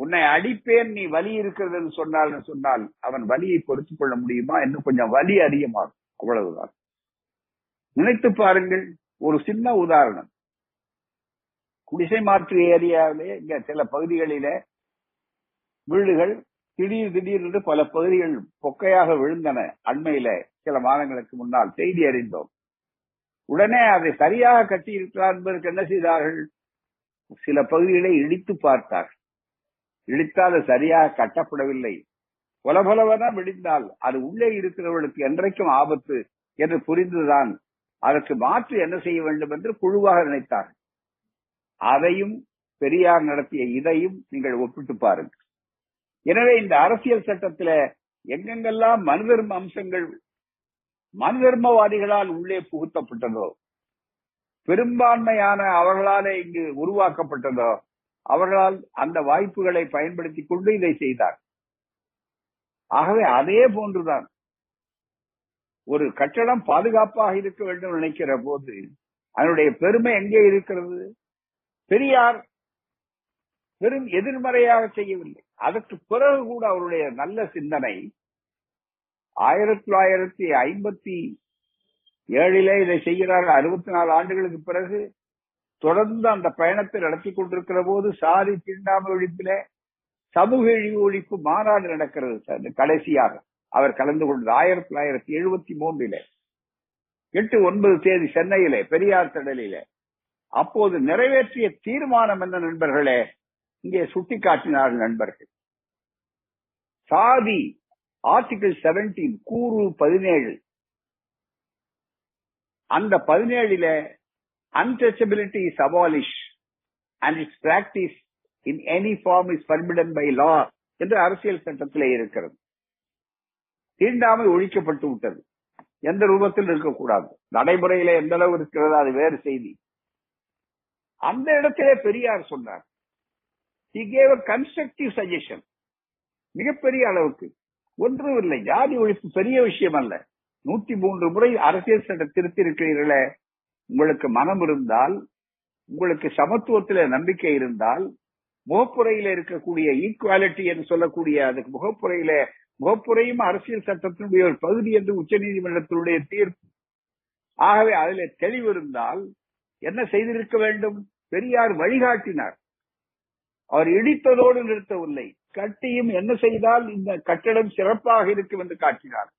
உன்னை அடிப்பேன், நீ வலி இருக்கிறது சொன்னால் அவன் வலியை பொறுத்துக் கொள்ள முடியுமா? இன்னும் கொஞ்சம் வலி அதிகமாகும், அவ்வளவுதான். நினைத்து பாருங்கள். ஒரு சின்ன உதாரணம். குடிசை மாற்று ஏரியாவிலே இங்க சில பகுதிகளில வீடுகள் திடீரென்று பல பகுதிகள் பொக்கையாக விழுந்தன. அண்மையில சில மாதங்களுக்கு முன்னால் செய்தி அறிந்தோம். உடனே அதை சரியாக கட்டி இருக்கிறார் என்பதற்கு என்ன செய்தார்கள்? சில பகுதிகளை இடித்து பார்த்தார்கள். இடித்தால் அது சரியாக கட்டப்படவில்லை, பொலபலவென விடிந்தால் அது உள்ளே இருக்கிறவர்களுக்கு என்றைக்கும் ஆபத்து என்று புரிந்துதான் அதற்கு மாற்று என்ன செய்ய வேண்டும் என்று குழுவாக நினைத்தார்கள். அதையும் பெரியார் நடத்திய இதையும் நீங்கள் ஒப்பிட்டு பாருங்கள். எனவே இந்த அரசியல் சட்டத்தில எங்கெங்கெல்லாம் மனுதர்ம அம்சங்கள் மனுதர்மவாதிகளால் உள்ளே புகுத்தப்பட்டதோ, பெரும்பான்மையான அவர்களாலே இங்கு உருவாக்கப்பட்டதோ, அவர்களால் அந்த வாய்ப்புகளை பயன்படுத்திக் கொண்டு இதை செய்தார். ஆகவே அதே போன்றுதான் ஒரு கட்டடம் பாதுகாப்பாக இருக்க வேண்டும் நினைக்கிற போது அதனுடைய பெருமை எங்கே இருக்கிறது? பெரியார் பெரும் எதிர்மறையாக செய்யவில்லை. அதற்கு பிறகு கூட அவருடைய நல்ல சிந்தனை 1957 இதை செய்கிறார்கள். 64 ஆண்டுகளுக்கு பிறகு தொடர்ந்து அந்த பயணத்தை நடத்தி கொண்டிருக்கிற போது சாதி தீண்டாமை ஒழிப்பிலே சமூக இழிவு ஒழிப்பு மாநாடு நடக்கிறது சார். கடைசியாக அவர் கலந்து கொண்டது 1973 8-9 தேதி சென்னையிலே பெரியார் திடலிலே. அப்போது நிறைவேற்றிய தீர்மானம் என்ன நண்பர்களே, இங்கே சுட்டிக்காட்டினார்கள் நண்பர்கள். சாதி ஆர்டிகிள் 17 கூறு 17, அந்த 17ல untouchability is abolished and its practice in any form is forbidden by law என்று அரசியல் சட்டத்திலே இருக்கிறது. தீண்டாமை ஒழிக்கப்பட்டு விட்டது, எந்த ரூபத்தில் இருக்கக்கூடாது. நடைமுறையிலே எந்த அளவு இருக்கிறது அது வேறு செய்தி. அந்த இடத்திலே பெரியார் சொன்னார், he gave a constructive suggestion மிகப்பெரிய அளவுக்கு. ஒன்றும் இல்லை, ஜாதி ஒழிப்பு பெரிய விஷயம் அல்ல, 103 முறை அரசியல் சட்ட திருத்தி இருக்கிறீர்களே, உங்களுக்கு மனம் இருந்தால், உங்களுக்கு சமத்துவத்தில நம்பிக்கை இருந்தால், முகப்புறையில இருக்கக்கூடிய ஈக்குவாலிட்டி என்று சொல்லக்கூடிய அதுக்கு முகப்புறையும் அரசியல் சட்டத்தினுடைய ஒரு பகுதி என்று உச்ச நீதிமன்றத்தினுடைய தீர்ப்பு. ஆகவே அதில தெளிவிருந்தால் என்ன செய்திருக்க வேண்டும்? பெரியார் வழிகாட்டினார். அவர் இடித்ததோடு நிறுத்தவில்லை, கட்டியும் என்ன செய்தால் இந்த கட்டடம் சிறப்பாக இருக்கும் என்று காட்டினார்.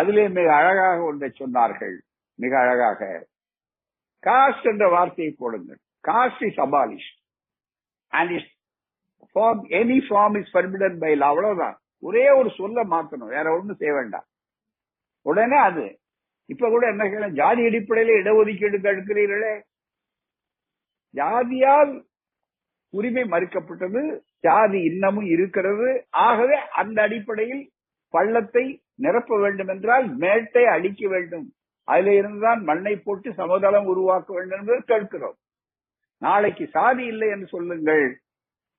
அதிலே மிக அழகாக ஒன்றை சொன்னார்கள், மிக அழகாக, காஸ்ட் என்ற வார்த்தையை போடுங்கள். Caste is abolish and is form any form is permitted by law. அவ்வளவுதான், ஒரே ஒரு சொல்ல மாற்றணும், வேற ஒன்றும் செய்ய வேண்டாம். உடனே அது இப்ப கூட என்ன கேட்கலாம், ஜாதி அடிப்படையில இடஒதுக்கீடு எடுக்கிறீர்களே, ஜாதியால் உரிமை மறுக்கப்பட்டது, ஜாதி இன்னமும் இருக்கிறது. ஆகவே அந்த அடிப்படையில் பள்ளத்தை நிரப்ப வேண்டும் என்றால் மேட்டை அழிக்க வேண்டும், அதில் இருந்துதான் மண்ணை போட்டு சமதளம் உருவாக்க வேண்டும் என்று கேட்கிறோம். நாளைக்கு சாதி இல்லை என்று சொல்லுங்கள்,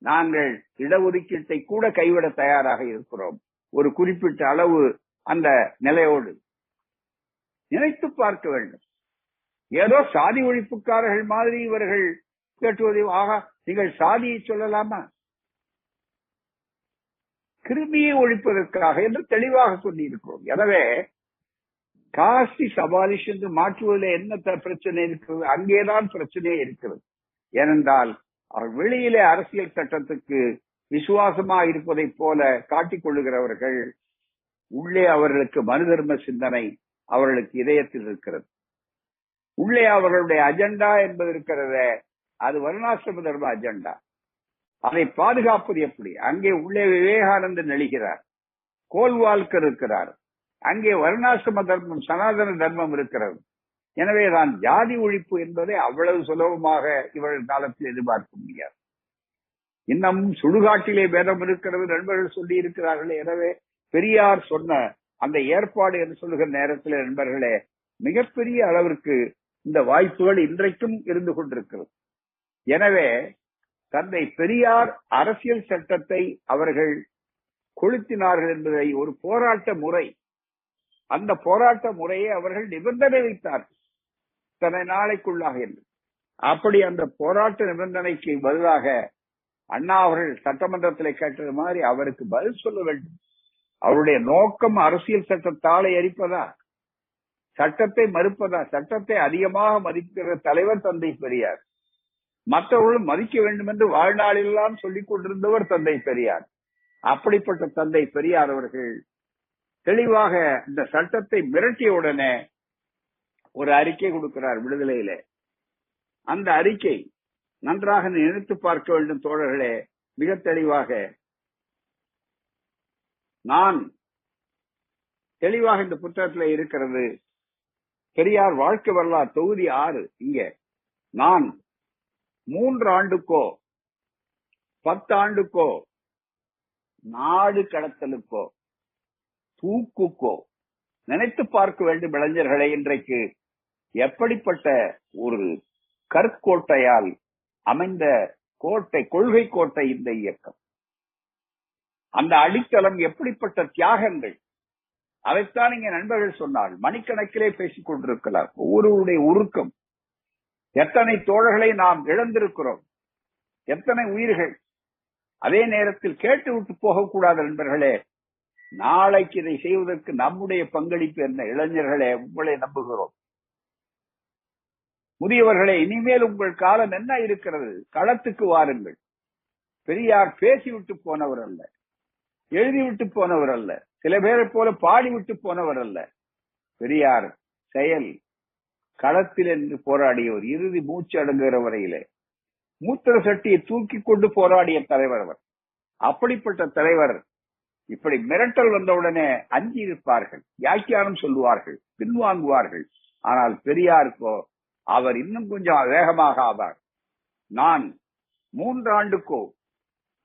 நாங்கள் இடஒதுக்கீட்டை கூட கைவிட தயாராக இருக்கிறோம், ஒரு குறிப்பிட்ட அளவு அந்த நிலையோடு. நினைத்து பார்க்க வேண்டும். ஏதோ சாதி ஒழிப்புக்காரர்கள் மாதிரி இவர்கள் கேட்டுவதை, ஆகா நீங்கள் சாதியை சொல்லலாமா, கிருமியை ஒழிப்பதற்காக என்று தெளிவாக சொல்லி இருக்கிறோம். எனவே காஸ்ட் இஸ் அபாலிஷ் என்று மாற்றுவதில் என்ன பிரச்சனை இருக்கிறது? அங்கேதான் பிரச்சனையே இருக்கிறது. ஏனென்றால் அவர் வெளியிலே அரசியல் சட்டத்துக்கு விசுவாசமாக இருப்பதை போல காட்டிக் கொள்ளுகிறவர்கள், உள்ளே அவர்களுக்கு மனுதர்ம சிந்தனை அவர்களுக்கு இதயத்தில் இருக்கிறது. உள்ளே அவர்களுடைய அஜெண்டா என்பது இருக்கிறத, அது வருணாசிரம தர்ம அஜெண்டா, அதை பாதுகாப்பது எப்படி? அங்கே உள்ளே விவேகானந்தர் நெளிகிறார், கோல்வால்கர் இருக்கிறார், அங்கே வருணாசிரம தர்மம் சனாதன தர்மம் இருக்கிறது. எனவே தான் ஜாதி ஒழிப்பு என்பதை அவ்வளவு சுலபமாக இவர்கள் காலத்தில் எதிர்பார்க்க முடியாது. இன்னமும் சுடுகாட்டிலே பேதம் இருக்கிறது நண்பர்கள் சொல்லி இருக்கிறார்களே. எனவே பெரியார் சொன்ன அந்த ஏற்பாடு என்று சொல்லுகிற நேரத்தில் நண்பர்களே, மிகப்பெரிய அளவிற்கு இந்த வாய்ப்புகள் இன்றைக்கும் இருந்து கொண்டிருக்கிறது. எனவே தந்தை பெரியார் அரசியல் சட்டத்தை அவர்கள் கொளுத்தினார்கள் என்பதை ஒரு போராட்ட முறை, அந்த போராட்ட முறையை அவர்கள் நிபந்தனை வைத்தார்கள் இத்தனை நாளைக்குள்ளாக என்று. அப்படி அந்த போராட்ட நிபந்தனைக்கு பதிலாக அண்ணா அவர்கள் சட்டமன்றத்தில் கேட்டது மாதிரி அவருக்கு பதில் சொல்ல வேண்டும். அவருடைய நோக்கம் அரசியல் சட்டத்தாலே எரிப்பதா, சட்டத்தை மறுப்பதா? சட்டத்தை அதிகமாக மதிக்கிற தலைவர் தந்தை பெரியார், மற்றவர்களும் மதிக்க வேண்டும் என்று வாழ்நாளெல்லாம் சொல்லிக் கொண்டிருந்தவர் தந்தை பெரியார். அப்படிப்பட்ட தந்தை பெரியார் அவர்கள் தெளிவாக இந்த சட்டத்தை மிரட்டிய உடனே ஒரு அறிக்கை கொடுக்கிறார் விடுதலையில. அந்த அறிக்கை நன்றாக நினைத்து பார்க்க வேண்டும் தோழர்களே, மிக தெளிவாக. நான் தெளிவாக இந்த புத்தகத்தில் இருக்கிறது, பெரியார் வாழ்க்கை வரலாறு தொகுதி 6 இங்க. நான் 3 ஆண்டுக்கோ 10 ஆண்டுக்கோ நாடு கடத்தலுக்கோ தூக்குக்கோ, நினைத்து பார்க்க வேண்டும் இளைஞர்களை, இன்றைக்கு எப்படிப்பட்ட ஒரு கற்கோட்டையால் அமைந்த கோட்டை, கொள்கை கோட்டை இந்த இயக்கம். அந்த அடித்தளம் எப்படிப்பட்ட தியாகங்கள், அதைத்தான் இங்க நண்பர்கள் சொன்னால் மணிக்கணக்கிலே பேசிக் கொண்டிருக்கிறார். ஒவ்வொருவருடைய உருக்கம், எத்தனை தோழர்களை நாம் இழந்திருக்கிறோம், எத்தனை உயிர்கள். அதே நேரத்தில் கேட்டு விட்டு போகக்கூடாது நண்பர்களே, நாளைக்கு இதை செய்வதற்கு நம்முடைய பங்களிப்பு என்ன? இளைஞர்களே உங்களை நம்புகிறோம். முதியவர்களே, இனிமேல் உங்கள் காலம் என்ன இருக்கிறது, களத்துக்கு வாருங்கள். பெரியார் பேசிவிட்டு போனவர் அல்ல, எழுதிவிட்டு போனவர் அல்ல, சில பேரை போல பாடிவிட்டு போனவர் அல்ல. பெரியார் செயல் களத்தில் என்று போராடியவர், இறுதி மூச்சு அடங்குகிற வரையிலே மூத்திர சட்டியை தூக்கி கொண்டு போராடிய தலைவர் அவர். அப்படிப்பட்ட தலைவர் இப்படி மிரட்டல் வந்தவுடனே அஞ்சி இருப்பார்கள், வியாக்கியானம் சொல்லுவார்கள், பின்வாங்குவார்கள். ஆனால் பெரியாருக்கோ அவர் இன்னும் கொஞ்சம் வேகமாக ஆவார். நான் 3 ஆண்டுக்கோ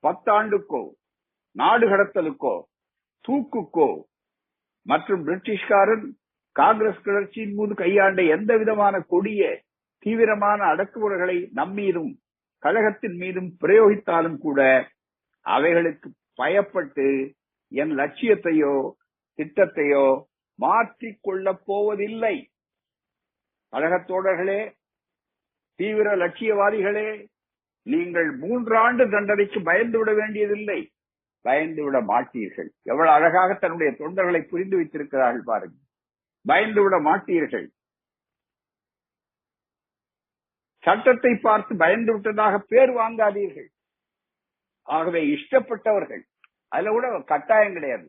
10 ஆண்டுக்கோ நாடு கடத்தலுக்கோ தூக்குக்கோ மற்றும் பிரிட்டிஷ்காரன் காங்கிரஸ் கிளர்ச்சியின் மீது கையாண்ட எந்த விதமான கொடிய தீவிரமான அடக்குமுறைகளை நம்மீதும் கழகத்தின் மீதும் பிரயோகித்தாலும் கூட அவைகளுக்கு பயப்பட்டு என் லட்சியத்தையோ திட்டத்தையோ மாற்றிக்கொள்ளப் போவதில்லை. கழகத் தோழர்களே, தீவிர லட்சியவாதிகளே, நீங்கள் 3 ஆண்டு தண்டனைக்கு பயந்துவிட வேண்டியதில்லை, பயந்துவிட மாட்டீர்கள். எவ்வளவு அழகாக தன்னுடைய தொண்டர்களை புரிந்து வைத்திருக்கிறார்கள் பாருங்கள். பயந்துவிட மாட்டீர்கள். சட்டத்தை பார்த்து பயந்து விட்டதாக பேர் வாங்காதீர்கள். ஆகவே இஷ்டப்பட்டவர்கள், அதுல கூட கட்டாயம் கிடையாது,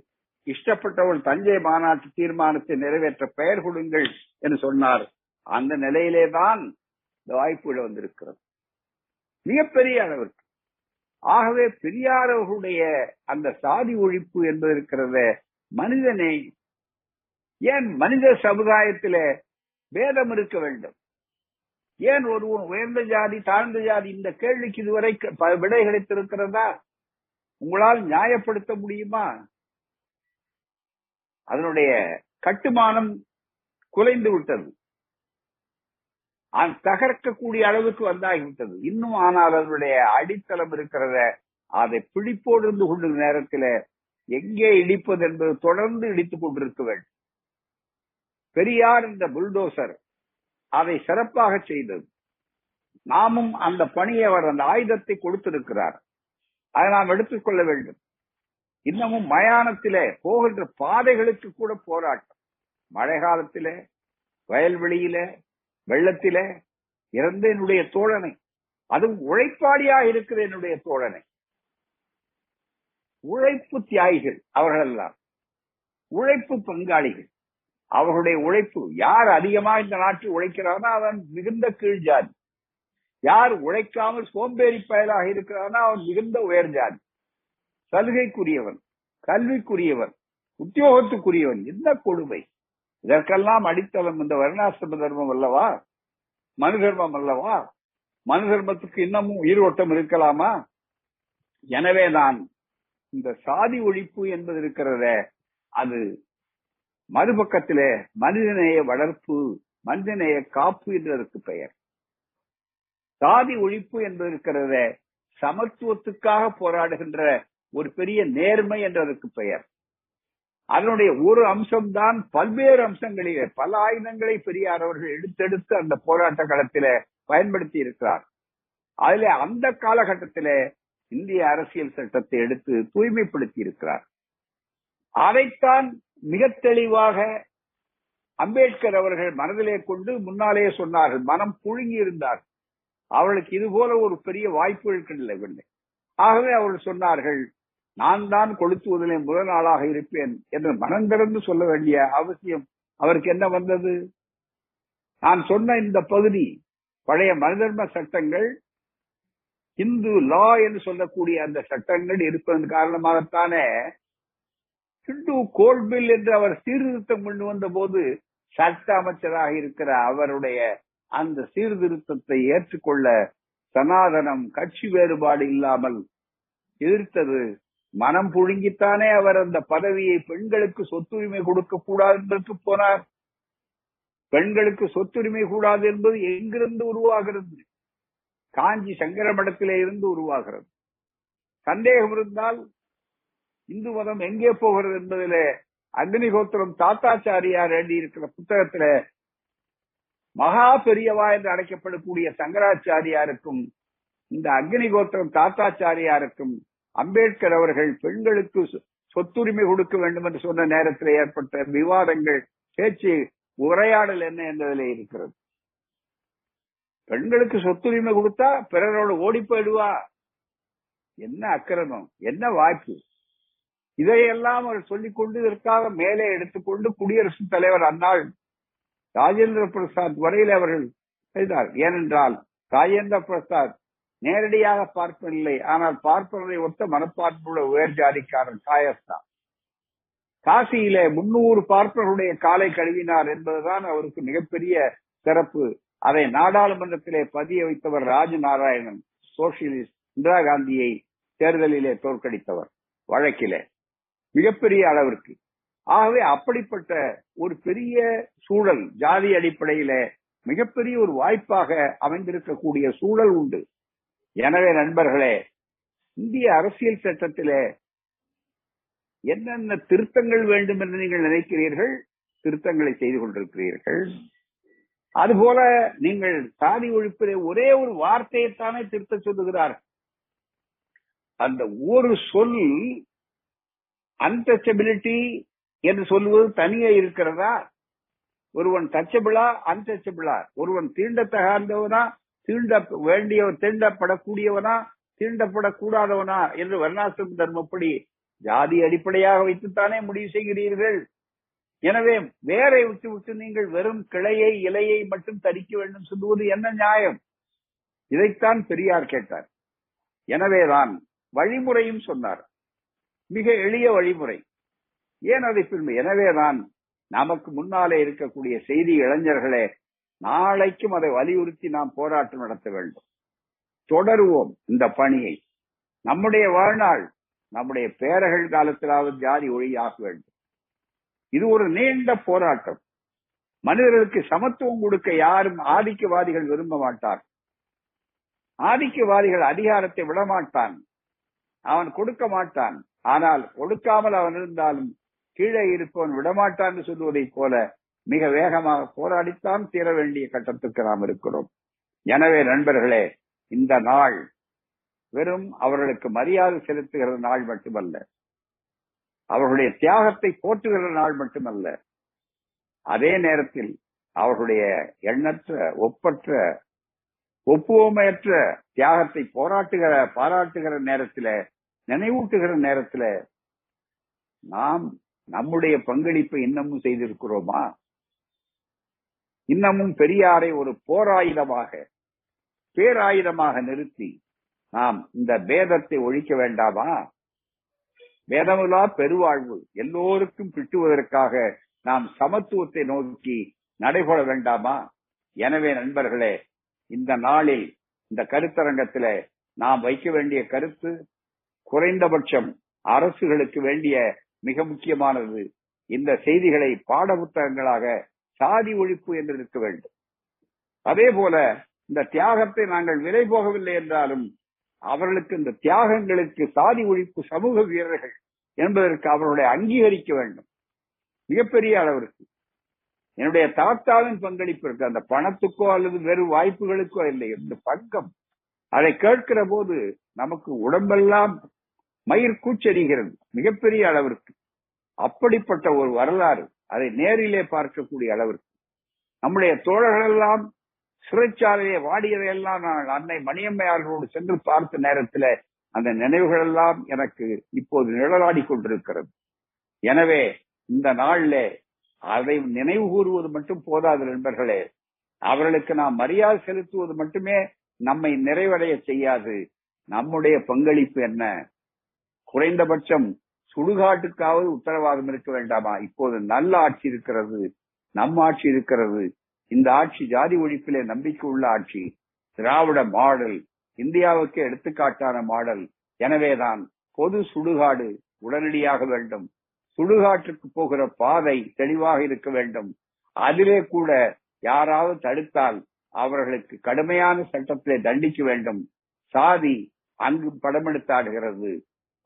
இஷ்டப்பட்டவர்கள் தஞ்சை மாநாட்டு தீர்மானத்தை நிறைவேற்ற பெயர் கொடுங்கள் என்று சொன்னார். அந்த நிலையிலேதான் இந்த வாய்ப்புகள் வந்திருக்கிறது மிகப்பெரிய அளவிற்கு. ஆகவே பெரியார் அவர்களுடைய அந்த சாதி ஒழிப்பு என்பது இருக்கிறத, மனிதனை ஏன் மனித சமுதாயத்தில பேதம் இருக்க வேண்டும், ஏன் ஒருவன் உயர்ந்த ஜாதி தாழ்ந்த ஜாதி, இந்த கேள்விக்கு இதுவரை விடை கிடைத்திருக்கிறதா? உங்களால் நியாயப்படுத்த முடியுமா? அதனுடைய கட்டுமானம் குலைந்து விட்டது, தகர்க்கக்கூடிய அளவுக்கு வந்தாகிவிட்டது இன்னும். ஆனால் அதனுடைய அடித்தளம் இருக்கிறத அதை பிடிப்போடு இருந்து கொண்டிருந்த நேரத்தில் எங்கே இடிப்பது என்பது தொடர்ந்து இடித்துக் கொண்டிருக்க வேண்டும். பெரியார் இந்த புல்டோசர் அதை சிறப்பாக செய்தது. நாமும் அந்த பணியை, அவர் அந்த ஆயுதத்தை கொடுத்திருக்கிறார், அதை நாம் எடுத்துக்கொள்ள வேண்டும். இன்னமும் மயானத்திலே போகின்ற பாதைகளுக்கு கூட போராட்டம், மழை காலத்திலே வயல்வெளியிலே வெள்ளத்திலே இறந்த என்னுடைய தோழனை, அதுவும் உழைப்பாளியாக இருக்கிற என்னுடைய தோழனை, உழைப்பு தியாகிகள் அவர்களெல்லாம், உழைப்பு பங்காளிகள். அவர்களுடைய உழைப்பு, யார் அதிகமாக இந்த நாட்டில் உழைக்கிறானோ அவன் மிகுந்த கீழ் ஜாதி, யார் உழைக்காமல் சோம்பேறி பயலாக இருக்கிறானோ அவன் மிகுந்த உயர் ஜாதி, சலுகைக்குரியவன், கல்விக்குரியவன், உத்தியோகத்துக்குரியவன். இந்த கொடுமை, இதற்கெல்லாம் அடித்தளம் இந்த வர்ணாசிரம தர்மம் அல்லவா, மனு தர்மம் அல்லவா. மனு தர்மத்துக்கு இன்னமும் உயிரோட்டம் இருக்கலாமா? எனவேதான் இந்த சாதி ஒழிப்பு என்பது இருக்கிறத, அது மறுபக்கத்திலே மனிதநேய வளர்ப்பு, மனிதநேய காப்பு என்றதற்கு பெயர். சாதி ஒழிப்பு என்பது இருக்கிறத சமத்துவத்துக்காக போராடுகின்ற ஒரு பெரிய நேர்மை என்றதற்கு பெயர். அதனுடைய ஒரு அம்சம்தான் பல்வேறு அம்சங்களிலே பல ஆயுதங்களை பெரியார் அவர்கள் எடுத்தெடுத்து அந்த போராட்ட களத்திலே பயன்படுத்தி இருக்கிறார். அதிலே அந்த காலகட்டத்திலே இந்திய அரசியல் சட்டத்தை எடுத்து தூய்மைப்படுத்தி இருக்கிறார். அதைத்தான் மிக தெளிவாக அம்பேத்கர் அவர்கள் மனதிலே கொண்டு முன்னாலேயே சொன்னார்கள். மனம் புழுங்கி இருந்தார், அவர்களுக்கு இதுபோல ஒரு பெரிய வாய்ப்புகள் கிடைக்கவில்லை. ஆகவே அவர்கள் சொன்னார்கள், நான் தான் கொளுத்துவதிலே முதல் ஆளாக இருப்பேன் என்று மனந்திறந்து சொல்ல வேண்டிய அவசியம் அவருக்கு என்ன வந்தது? நான் சொன்ன இந்த பகுதி, பழைய மனிதர்ம சட்டங்கள், இந்து லா என்று சொல்லக்கூடிய அந்த சட்டங்கள் இருப்பதன் காரணமாகத்தானே ஹிந்து கோல் பில் என்று அவர் சீர்திருத்தம் கொண்டு வந்த போது சட்ட அமைச்சராக இருக்கிற அவருடைய அந்த சீர்திருத்தத்தை ஏற்றுக்கொள்ள சனாதனம் கட்சி வேறுபாடு இல்லாமல் எதிர்த்தது. மனம் புழுங்கித்தானே அவர் அந்த பதவியை, பெண்களுக்கு சொத்துரிமை கொடுக்க கூடாது என்பதற்கு போனார். பெண்களுக்கு சொத்துரிமை கூடாது என்பது எங்கிருந்து உருவாகிறது? காஞ்சி சங்கர மடத்திலே இருந்து உருவாகிறது. சந்தேகம் இருந்தால் இந்து மதம் எங்கே போகிறது என்பதிலே அக்னிஹோத்திரம் தாத்தாச்சாரியார் எழுதியிருக்கிற புத்தகத்திலே மகா பெரியவா என்று அழைக்கப்படக்கூடிய சங்கராச்சாரியாருக்கும் இந்த அக்னிஹோத்திரம் தாத்தாச்சாரியாருக்கும் அம்பேத்கர் அவர்கள் பெண்களுக்கு சொத்துரிமை கொடுக்க வேண்டும் என்று சொன்ன நேரத்தில் ஏற்பட்ட விவாதங்கள், பேச்சு, உரையாடல் என்ன என்பதிலே இருக்கிறது. பெண்களுக்கு சொத்துரிமை கொடுத்தா பிறரோட ஓடி போயிடுவா. என்ன அக்கிரமம், என்ன வாக்கு! இதையெல்லாம் அவர் சொல்லிக்கொண்டு இதற்காக மேலே எடுத்துக்கொண்டு குடியரசுத் தலைவர் அன்னாள் ராஜேந்திர பிரசாத் வரையில் அவர்கள் செய்தார். ஏனென்றால் ராஜேந்திர பிரசாத் நேரடியாக பார்ப்பன் இல்லை, ஆனால் பார்ப்பனை ஒத்த மனப்பார்புள்ள உயர் ஜாதிக்காரன் காயஸ்தான். காசியிலே 300 பார்ப்பர்களுடைய காலை கழுவினார் என்பதுதான் அவருக்கு மிகப்பெரிய சிறப்பு. அதை நாடாளுமன்றத்திலே பதிய வைத்தவர் ராஜநாராயணன், சோசியலிஸ்ட், இந்திரா காந்தியை தேர்தலிலே தோற்கடித்தவர் வழக்கிலே மிகப்பெரிய அளவிற்கு. ஆகவே அப்படிப்பட்ட ஒரு பெரிய சூழல் ஜாதி அடிப்படையிலே மிகப்பெரிய ஒரு வாய்ப்பாக அமைந்திருக்கக்கூடிய சூழல் உண்டு. எனவே நண்பர்களே, இந்திய அரசியல் சட்டத்திலே என்னென்ன திருத்தங்கள் வேண்டும் என்று நீங்கள் நினைக்கிறீர்கள், திருத்தங்களை செய்து கொண்டிருக்கிறீர்கள். அதுபோல நீங்கள் சாதி ஒழிப்பிலே ஒரே ஒரு வார்த்தையைத்தானே திருத்த சொல்லுகிறார்கள். அந்த ஒரு சொல் அன்டச்சபிலிட்டி என்று சொல்லுவது தனியே இருக்கிறதா? ஒருவன் டச்சபிளா, அன்டச்சபிளா? ஒருவன் தீண்டத்தகார்ந்தவனா, தீண்ட வேண்டியவன், தீண்டப்படக்கூடியவனா, தீண்டப்படக்கூடாதவனா என்று வர்ணாசிரம தர்மப்படி ஜாதி அடிப்படையாக வைத்துத்தானே முடிவு செய்கிறீர்கள். எனவே வேரை விட்டுவிட்டு நீங்கள் வெறும் கிளையை இலையை மட்டும் தரிக்க வேண்டும் சொல்லுவது என்ன நியாயம்? இதைத்தான் பெரியார் கேட்டார். எனவேதான் வழிமுறையும் சொன்னார், மிக எளிய வழிமுறை. ஏன் அதை பின்பு? எனவேதான் நமக்கு முன்னாலே இருக்கக்கூடிய செய்தி இளைஞர்களே, நாளைக்கும் அதை வலியுறுத்தி நாம் போராட்டம் நடத்த வேண்டும். தொடருவோம் இந்த பணியை. நம்முடைய வாழ்நாள், நம்முடைய பேரர்கள் காலத்திலாவது ஜாதி ஒழியாக வேண்டும். இது ஒரு நீண்ட போராட்டம். மனிதர்களுக்கு சமத்துவம் கொடுக்க யாரும் ஆதிக்கவாதிகள் விரும்ப மாட்டார். ஆதிக்கவாதிகள் அதிகாரத்தை விடமாட்டான், அவன் கொடுக்க மாட்டான். ஆனால் கொடுக்காமல் அவன் இருந்தாலும் கீழே இருப்பவன் விடமாட்டான் சொல்வதை போல மிக வேகமாக போராடித்தான் தீர வேண்டிய கட்டத்துக்கு நாம் இருக்கிறோம். எனவே நண்பர்களே, இந்த நாள் வெறும் அவர்களுக்கு மரியாதை செலுத்துகிற நாள் மட்டுமல்ல, அவர்களுடைய தியாகத்தை போற்றுகிற நாள் மட்டுமல்ல, அதே நேரத்தில் அவர்களுடைய எண்ணற்ற ஒப்பற்ற ஒப்புவமையற்ற தியாகத்தை பாராட்டுகிற நேரத்தில், நினைவூட்டுகிற நேரத்தில் நாம் நம்முடைய பங்களிப்பை இன்னமும் செய்திருக்கிறோமா? இன்னமும் பெரியாரை ஒரு போராயுதமாக பேராயுதமாக நிறுத்தி நாம் இந்த பேதத்தை ஒழிக்க வேண்டாமா? வேதமில்லா பெருவாழ்வு எல்லோருக்கும் கிட்டுவதற்காக நாம் சமத்துவத்தை நோக்கி நடைபெற வேண்டாமா? எனவே நண்பர்களே, இந்த நாளில் இந்த கருத்தரங்கத்தில் நாம் வைக்க வேண்டிய கருத்து குறைந்தபட்சம் அரசுகளுக்கு வேண்டிய மிக முக்கியமானது. இந்த செய்திகளை பாட புத்தகங்களாக சாதி ஒழிப்பு என்று இருக்க வேண்டும். அதே போல இந்த தியாகத்தை நாங்கள் விலை போகவில்லை என்றாலும் அவர்களுக்கு இந்த தியாகங்களுக்கு சாதி ஒழிப்பு சமூக வீரர்கள் என்பதற்கு அவர்களை அங்கீகரிக்க வேண்டும் மிகப்பெரிய அளவிற்கு. என்னுடைய தாத்தாவின் பங்களிப்பு இருக்கு, அந்த பணத்துக்கோ அல்லது வேறு வாய்ப்புகளுக்கோ இல்லை, இந்த பங்கம். அதை கேட்கிற போது நமக்கு உடம்பெல்லாம் மயிர் கூச்சரிகிறது மிகப்பெரிய அளவிற்கு. அப்படிப்பட்ட ஒரு வரலாறு, அதை நேரிலே பார்க்கக்கூடிய அளவிற்கு. நம்முடைய தோழர்களெல்லாம் சிறைச்சாலையை வாடியதையெல்லாம் நான் அன்னை மணியம்மையார்களோடு சென்று பார்த்த நேரத்தில் அந்த நினைவுகள் எல்லாம் எனக்கு இப்போது நிழலாடி கொண்டிருக்கிறது. எனவே இந்த நாளில் அதை நினைவு கூறுவது மட்டும் போதாது நண்பர்களே. அவர்களுக்கு நாம் மரியாதை செலுத்துவது மட்டுமே நம்மை நிறைவடைய செய்யாது. நம்முடைய பங்களிப்பு என்ன? குறைந்தபட்சம் சுடுகாட்டுக்காவது உத்தரவாதம் இருக்க வேண்டாமா? இப்போது நல்ல ஆட்சி இருக்கிறது, நம் ஆட்சி இருக்கிறது. இந்த ஆட்சி ஜாதி ஒழிப்பிலே நம்பிக்கை உள்ள ஆட்சி, திராவிட மாடல், இந்தியாவுக்கு எடுத்துக்காட்டான மாடல். எனவேதான் பொது சுடுகாடு உடனடியாக வேண்டும். சுடுகாட்டுக்கு போகிற பாதை தெளிவாக இருக்க வேண்டும். அதிலே கூட யாராவது தடுத்தால் அவர்களுக்கு கடுமையான சட்டத்திலே தண்டிக்க வேண்டும். சாதி அங்கு படமெடுத்து ஆடுகிறது,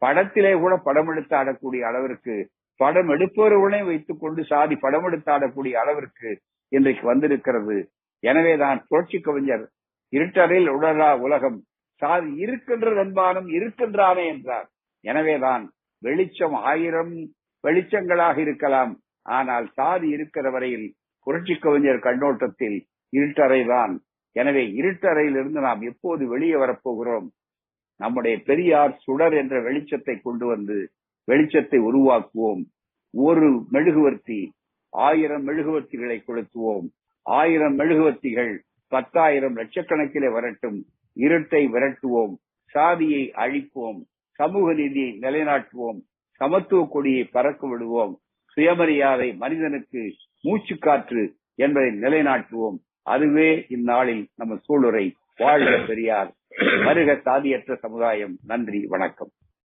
படத்திலே கூட படமெடுத்து ஆடக்கூடிய அளவிற்கு, படம் எடுப்பவர்களே வைத்துக் கொண்டு சாதி படமெடுத்து ஆடக்கூடிய அளவிற்கு இன்றைக்கு வந்திருக்கிறது. எனவேதான் புரட்சி கவிஞர் இருட்டரில் உடலா உலகம், சாதி இருக்கின்ற நண்பானும் இருக்கின்றானே என்றார். எனவேதான் வெளிச்சம் 1000 வெளிச்சங்களாக இருக்கலாம், ஆனால் சாதி இருக்கிற வரையில் புரட்சி கவிஞர் கண்ணோட்டத்தில் இருட்டரை தான் எனவே இருட்டறையிலிருந்து நாம் எப்போது வெளியே வரப்போகிறோம்? நம்முடைய பெரியார் சுடர் என்ற வெளிச்சத்தை கொண்டு வந்து வெளிச்சத்தை உருவாக்குவோம். ஒரு மெழுகுவர்த்தி 1000 மெழுகுவர்த்திகளை கொளுத்துவோம். 1000 மெழுகுவர்த்திகள் 10,000 லட்சக்கணக்கிலே வரட்டும். இருட்டை விரட்டுவோம், சாதியை அழிப்போம், சமூக நீதியை நிலைநாட்டுவோம், சமத்துவ கொடியை பறக்க விடுவோம், சுயமரியாதை, மனிதனுக்கு மூச்சு காற்று என்பதை நிலைநாட்டுவோம். அதுவே இந்நாளில் நம்ம சூளுரை. வாழ்க பெரியார், வருக சாதியற்ற சமுதாயம். நன்றி, வணக்கம்.